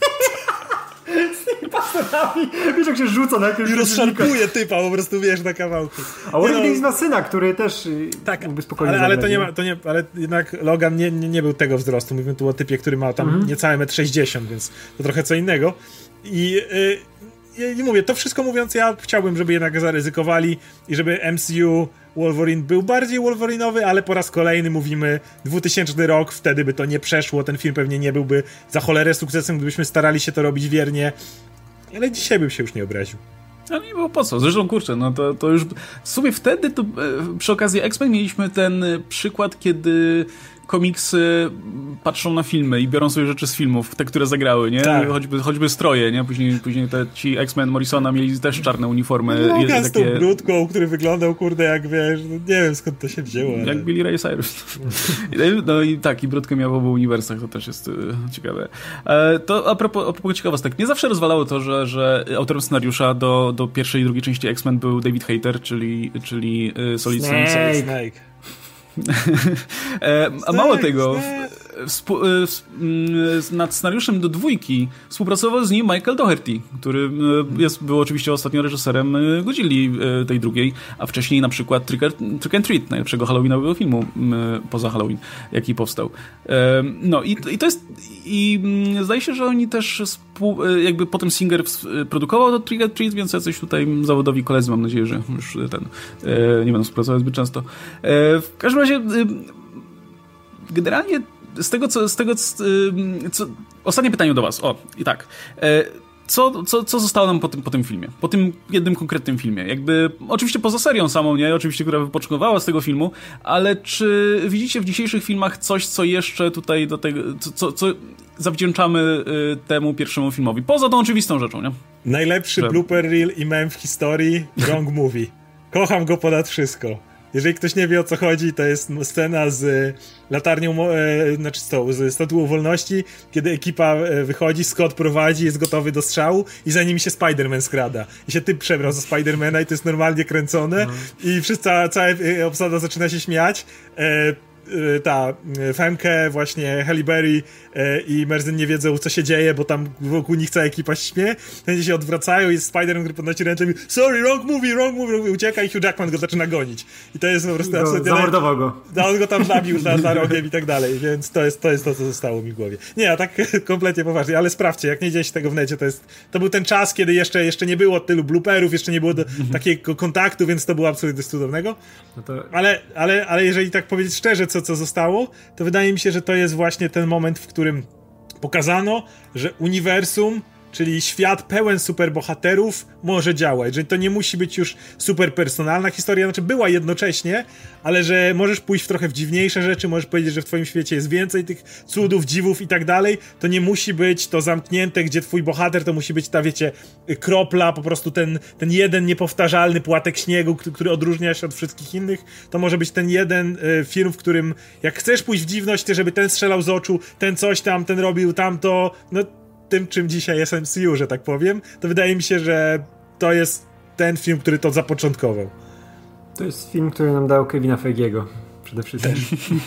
Z tymi pastorami. Wiesz, jak się rzuca na jakiegoś... I rozszarpuje typa, po prostu, wiesz, na kawałki. A Warwick ma syna, który też tak, mógłby spokojnie zagrać. Ale jednak Logan nie był tego wzrostu. Mówimy tu o typie, który ma tam niecałe 1,60 m, więc to trochę co innego. I mówię, to wszystko mówiąc, ja chciałbym, żeby jednak zaryzykowali i żeby MCU Wolverine był bardziej Wolverine'owy, ale po raz kolejny mówimy 2000 rok, wtedy by to nie przeszło, ten film pewnie nie byłby za cholerę sukcesem, gdybyśmy starali się to robić wiernie, ale dzisiaj bym się już nie obraził. Ale nie było po co. Zresztą, kurczę, no to już... W sumie wtedy, to przy okazji X-Men mieliśmy ten przykład, kiedy komiksy patrzą na filmy i biorą sobie rzeczy z filmów, te, które zagrały, nie? Tak. Choćby stroje, nie? Później ci X-Men Morrisona mieli też czarne uniformy. Logan z tą brudką, który wyglądał, kurde, jak wiesz, no nie wiem skąd to się wzięło. Ale... Jak Billy Ray Cyrus. No i tak, i brudkę miał w obu uniwersach, to też jest ciekawe. To a propos ciekawostek, mnie zawsze rozwalało to, że autorem scenariusza do pierwszej i drugiej części X-Men był David Hayter, czyli Solid Snake. A mało tego, nad scenariuszem do dwójki współpracował z nim Michael Doherty, który był oczywiście ostatnio reżyserem Godzilli tej drugiej, a wcześniej na przykład Trick and Treat, najlepszego halloweenowego filmu poza Halloween, jaki powstał. No i to jest... I zdaje się, że oni też jakby potem Singer produkował to Trick and Treat, więc jacyś tutaj zawodowi koledzy, mam nadzieję, że już nie będą współpracować zbyt często. W każdym razie generalnie z tego co ostatnie pytanie do was. O, i tak. Co zostało nam po tym filmie? Po tym jednym konkretnym filmie. Jakby, oczywiście poza serią samą, nie? Oczywiście, która wypoczynowała z tego filmu, ale czy widzicie w dzisiejszych filmach coś, co jeszcze tutaj do tego, co zawdzięczamy temu pierwszemu filmowi? Poza tą oczywistą rzeczą, nie? Najlepszy blooper reel i mem w historii, Wrong Movie. Kocham go ponad wszystko. Jeżeli ktoś nie wie, o co chodzi, to jest scena z latarnią, z Statuą Wolności, kiedy ekipa wychodzi, Scott prowadzi, jest gotowy do strzału i za nimi się Spider-Man skrada. I się typ przebrał za Spider-Mana i to jest normalnie kręcone i wszyscy, cała obsada zaczyna się śmiać. Femke, właśnie Halle Berry i Merzyn nie wiedzą, co się dzieje, bo tam wokół nich cała ekipa śmie. Wtedy się odwracają i jest Spider-Man, który podnosi ręce i mówi sorry, wrong movie, ucieka i Hugh Jackman go zaczyna gonić. I to jest po prostu absolutnie... Zamordował go. On go tam zabił za rogiem i tak dalej, więc to jest to, co zostało mi w głowie. Nie, a tak kompletnie poważnie, ale sprawdźcie, jak nie dzieje się tego w necie, to był ten czas, kiedy jeszcze nie było tylu blooperów, jeszcze nie było takiego kontaktu, więc to było absolutnie cudownego. No to... Ale jeżeli tak powiedzieć szczerze, co zostało, to wydaje mi się, że to jest właśnie ten moment, w którym pokazano, że uniwersum, czyli świat pełen superbohaterów, może działać, że to nie musi być już superpersonalna historia, znaczy była jednocześnie, ale że możesz pójść w trochę w dziwniejsze rzeczy, możesz powiedzieć, że w twoim świecie jest więcej tych cudów, dziwów i tak dalej, to nie musi być to zamknięte, gdzie twój bohater to musi być ta, wiecie, kropla, po prostu ten jeden niepowtarzalny płatek śniegu, który odróżnia się od wszystkich innych, to może być ten jeden film, w którym jak chcesz pójść w dziwność, żeby ten strzelał z oczu, ten coś tam, ten robił tamto, no tym, czym dzisiaj jest MCU, że tak powiem, to wydaje mi się, że to jest ten film, który to zapoczątkował. To jest film, który nam dał Kevina Feige'ego. Przede wszystkim.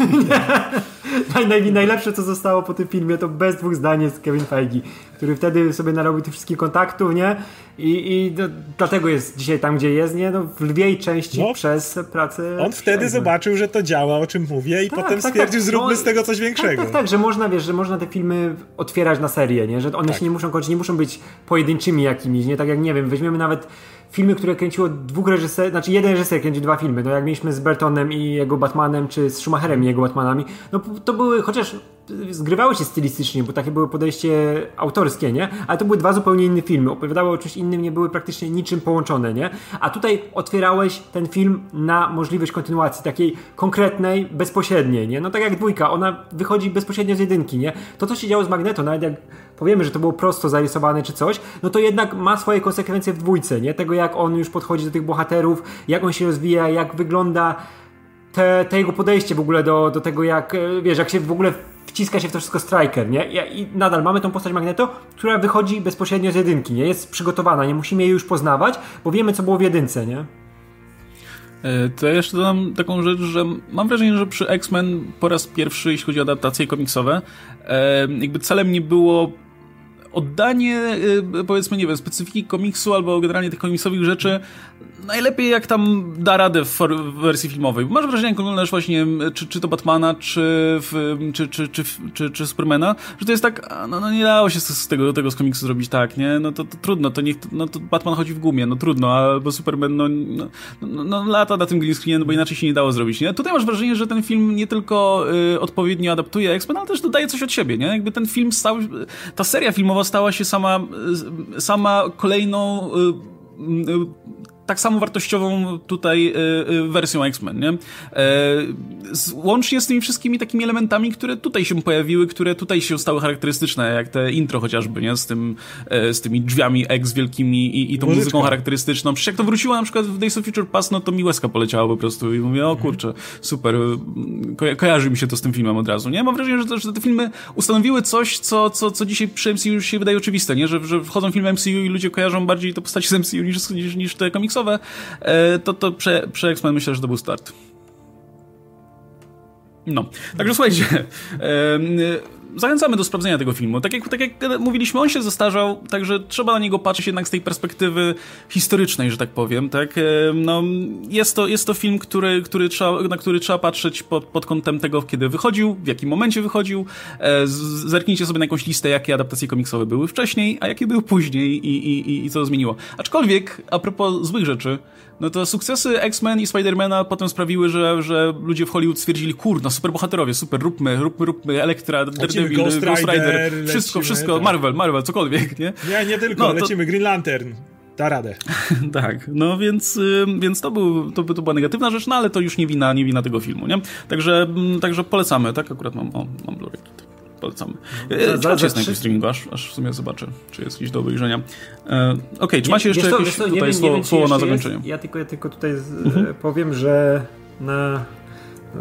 Najlepsze, co zostało po tym filmie, to bez dwóch zdań jest Kevin Feige, który wtedy sobie narobił tych wszystkich kontaktów, nie? I dlatego jest dzisiaj tam, gdzie jest, nie? No, w lwiej części przez pracę... On wtedy zobaczył, że to działa, o czym mówię, i tak, potem stwierdził, zróbmy z tego coś większego. Tak, że można, wiesz, że można te filmy otwierać na serię, nie? Że one się nie muszą kończyć, nie muszą być pojedynczymi jakimiś, nie? Tak jak, nie wiem, weźmiemy nawet filmy, które kręciło dwóch reżyserów, znaczy jeden reżyser kręcił dwa filmy, no jak mieliśmy z Burtonem i jego Batmanem, czy z Schumacherem i jego Batmanami, no to były, chociaż zgrywały się stylistycznie, bo takie były podejście autorskie, nie? Ale to były dwa zupełnie inne filmy, opowiadały o czymś innym, nie były praktycznie niczym połączone, nie? A tutaj otwierałeś ten film na możliwość kontynuacji, takiej konkretnej, bezpośredniej, nie? No tak jak dwójka, ona wychodzi bezpośrednio z jedynki, nie? To, co się działo z Magneto, nawet jak powiemy, że to było prosto zarysowane czy coś, no to jednak ma swoje konsekwencje w dwójce, nie? Tego, jak on już podchodzi do tych bohaterów, jak on się rozwija, jak wygląda te jego podejście w ogóle do tego, jak, wiesz, jak się w ogóle wciska się w to wszystko Striker, nie? I nadal mamy tą postać Magneto, która wychodzi bezpośrednio z jedynki, nie? Jest przygotowana, nie musimy jej już poznawać, bo wiemy, co było w jedynce, nie? To ja jeszcze dodam taką rzecz, że mam wrażenie, że przy X-Men po raz pierwszy, jeśli chodzi o adaptacje komiksowe, jakby celem nie było oddanie, powiedzmy, nie wiem, specyfiki komiksu albo generalnie tych komiksowych rzeczy najlepiej jak tam da radę w wersji filmowej. Masz wrażenie, jak oglądasz właśnie czy to Batmana, czy Supermana, że to jest tak, no nie dało się z tego z komiksu zrobić tak, nie? No to trudno, to niech, no to Batman chodzi w gumie, no trudno, albo Superman, no lata na tym green screenie, no bo inaczej się nie dało zrobić, nie? Tutaj masz wrażenie, że ten film nie tylko odpowiednio adaptuje X-Men, ale też dodaje coś od siebie, nie? Jakby ten film stał, ta seria filmowa stała się sama kolejną tak samo wartościową tutaj wersją X-Men, nie? Łącznie z tymi wszystkimi takimi elementami, które tutaj się pojawiły, które tutaj się stały charakterystyczne, jak te intro chociażby, nie? Z tymi drzwiami X wielkimi i tą muzyką charakterystyczną. Przecież jak to wróciło na przykład w Days of Future Past, no to mi łezka poleciała po prostu i mówię, o kurczę, super, kojarzy mi się to z tym filmem od razu, nie? Mam wrażenie, że te filmy ustanowiły coś, co dzisiaj przy MCU już się wydaje oczywiste, nie? Że wchodzą filmy MCU i ludzie kojarzą bardziej te postacie z MCU niż te komiksowe. To przy X-Men myślę, że to był start. No, także słuchajcie, zachęcamy do sprawdzenia tego filmu. Tak jak mówiliśmy, on się zestarzał, także trzeba na niego patrzeć jednak z tej perspektywy historycznej, że tak powiem. Tak? No, jest to film, na który trzeba patrzeć pod kątem tego, kiedy wychodził, w jakim momencie wychodził. Zerknijcie sobie na jakąś listę, jakie adaptacje komiksowe były wcześniej, a jakie były później i co to zmieniło. Aczkolwiek, a propos złych rzeczy, no to sukcesy X-Men i Spider-Mana potem sprawiły, że ludzie w Hollywood stwierdzili, kurna, super bohaterowie, super, róbmy, Elektra, Daredevil, Ghost Rider, wszystko, tak. Marvel, cokolwiek, nie? Nie tylko, no, lecimy, Green Lantern. Da radę. Tak, no więc to była negatywna rzecz, no ale to już nie wina tego filmu, nie? Także polecamy, tak? Akurat mam Blu-ray. Polecamy. Czy jest na streamingu, aż w sumie zobaczę, czy jest gdzieś do obejrzenia. Okej, czy macie jeszcze jakieś tutaj słowo na zakończenie? Ja tylko tutaj powiem, że na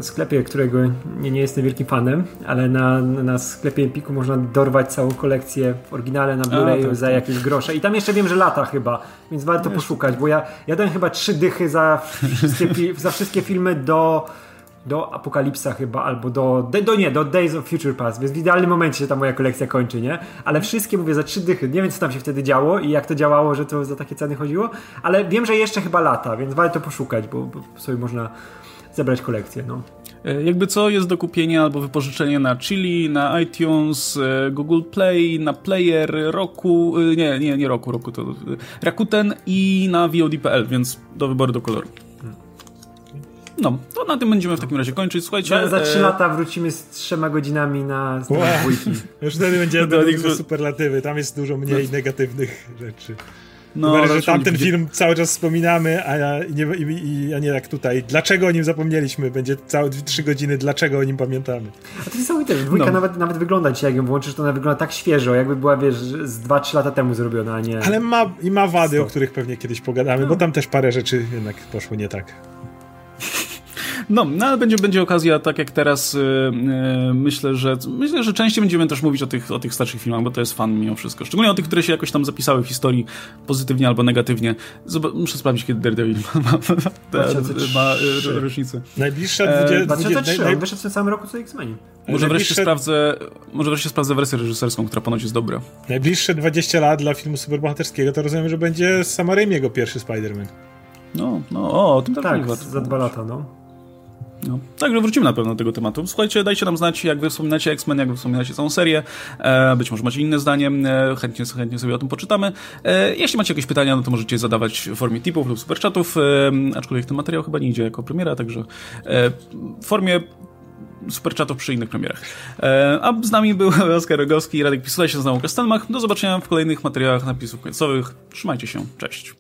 sklepie, którego nie jestem wielkim fanem, ale na sklepie Empiku można dorwać całą kolekcję w oryginale na Blu-rayu za jakieś grosze. I tam jeszcze wiem, że lata chyba, więc warto poszukać, bo ja dałem chyba 3 dychy za wszystkie filmy do Apokalipsa chyba, albo do Days of Future Past, więc w idealnym momencie się ta moja kolekcja kończy, nie? Ale wszystkie, mówię, za 3 dychy, nie wiem, co tam się wtedy działo i jak to działało, że to za takie ceny chodziło, ale wiem, że jeszcze chyba lata, więc warto poszukać, bo sobie można zebrać kolekcję, no. Jakby co, jest do kupienia albo wypożyczenie na Chili, na iTunes, Google Play, na Player, Roku, nie Roku to Rakuten i na VOD.pl, więc do wyboru, do koloru. No, to na tym będziemy w takim razie kończyć. Słuchajcie, za 3 lata wrócimy z 3 godzinami na dwójki. Już wtedy będzie superlatywy, tam jest dużo mniej negatywnych rzeczy. Chyba, że tamten film cały czas wspominamy, a nie jak tutaj. Dlaczego o nim zapomnieliśmy? Będzie całe 3 godziny, dlaczego o nim pamiętamy. A to niesamowite, że dwójka nawet wygląda dzisiaj, jak ją włączysz, to ona wygląda tak świeżo, jakby była, wiesz, z 2-3 lata temu zrobiona, a nie... Ale ma wady, o których pewnie kiedyś pogadamy, bo tam też parę rzeczy jednak poszło nie tak. No ale będzie okazja, tak jak teraz, myślę, że częściej będziemy też mówić o tych starszych filmach, bo to jest fan mimo wszystko. Szczególnie o tych, które się jakoś tam zapisały w historii pozytywnie albo negatywnie. Muszę sprawdzić, kiedy Daredevil ma rocznicę. Najbliższa 2023. Najbliższa w tym samym roku co X-Meni. Może wreszcie sprawdzę wersję reżyserską, która ponoć jest dobra. Najbliższe 20 lat dla filmu superbohaterskiego to rozumiem, że będzie Sama Raimiego pierwszy Spider-Man. O tym tak, za 2 lata, no. Także wrócimy na pewno do tego tematu. Słuchajcie, dajcie nam znać, jak wy wspominacie X-Men, jak wy wspominacie całą serię. Być może macie inne zdanie, chętnie sobie o tym poczytamy. Jeśli macie jakieś pytania, no to możecie zadawać w formie tipów lub superchatów, aczkolwiek ten materiał chyba nie idzie jako premiera, także w formie superchatów przy innych premierach. A z nami był Oskar Rogowski i Radek Pisula, się z nami w Kastanmach. Do zobaczenia w kolejnych materiałach napisów końcowych. Trzymajcie się, cześć.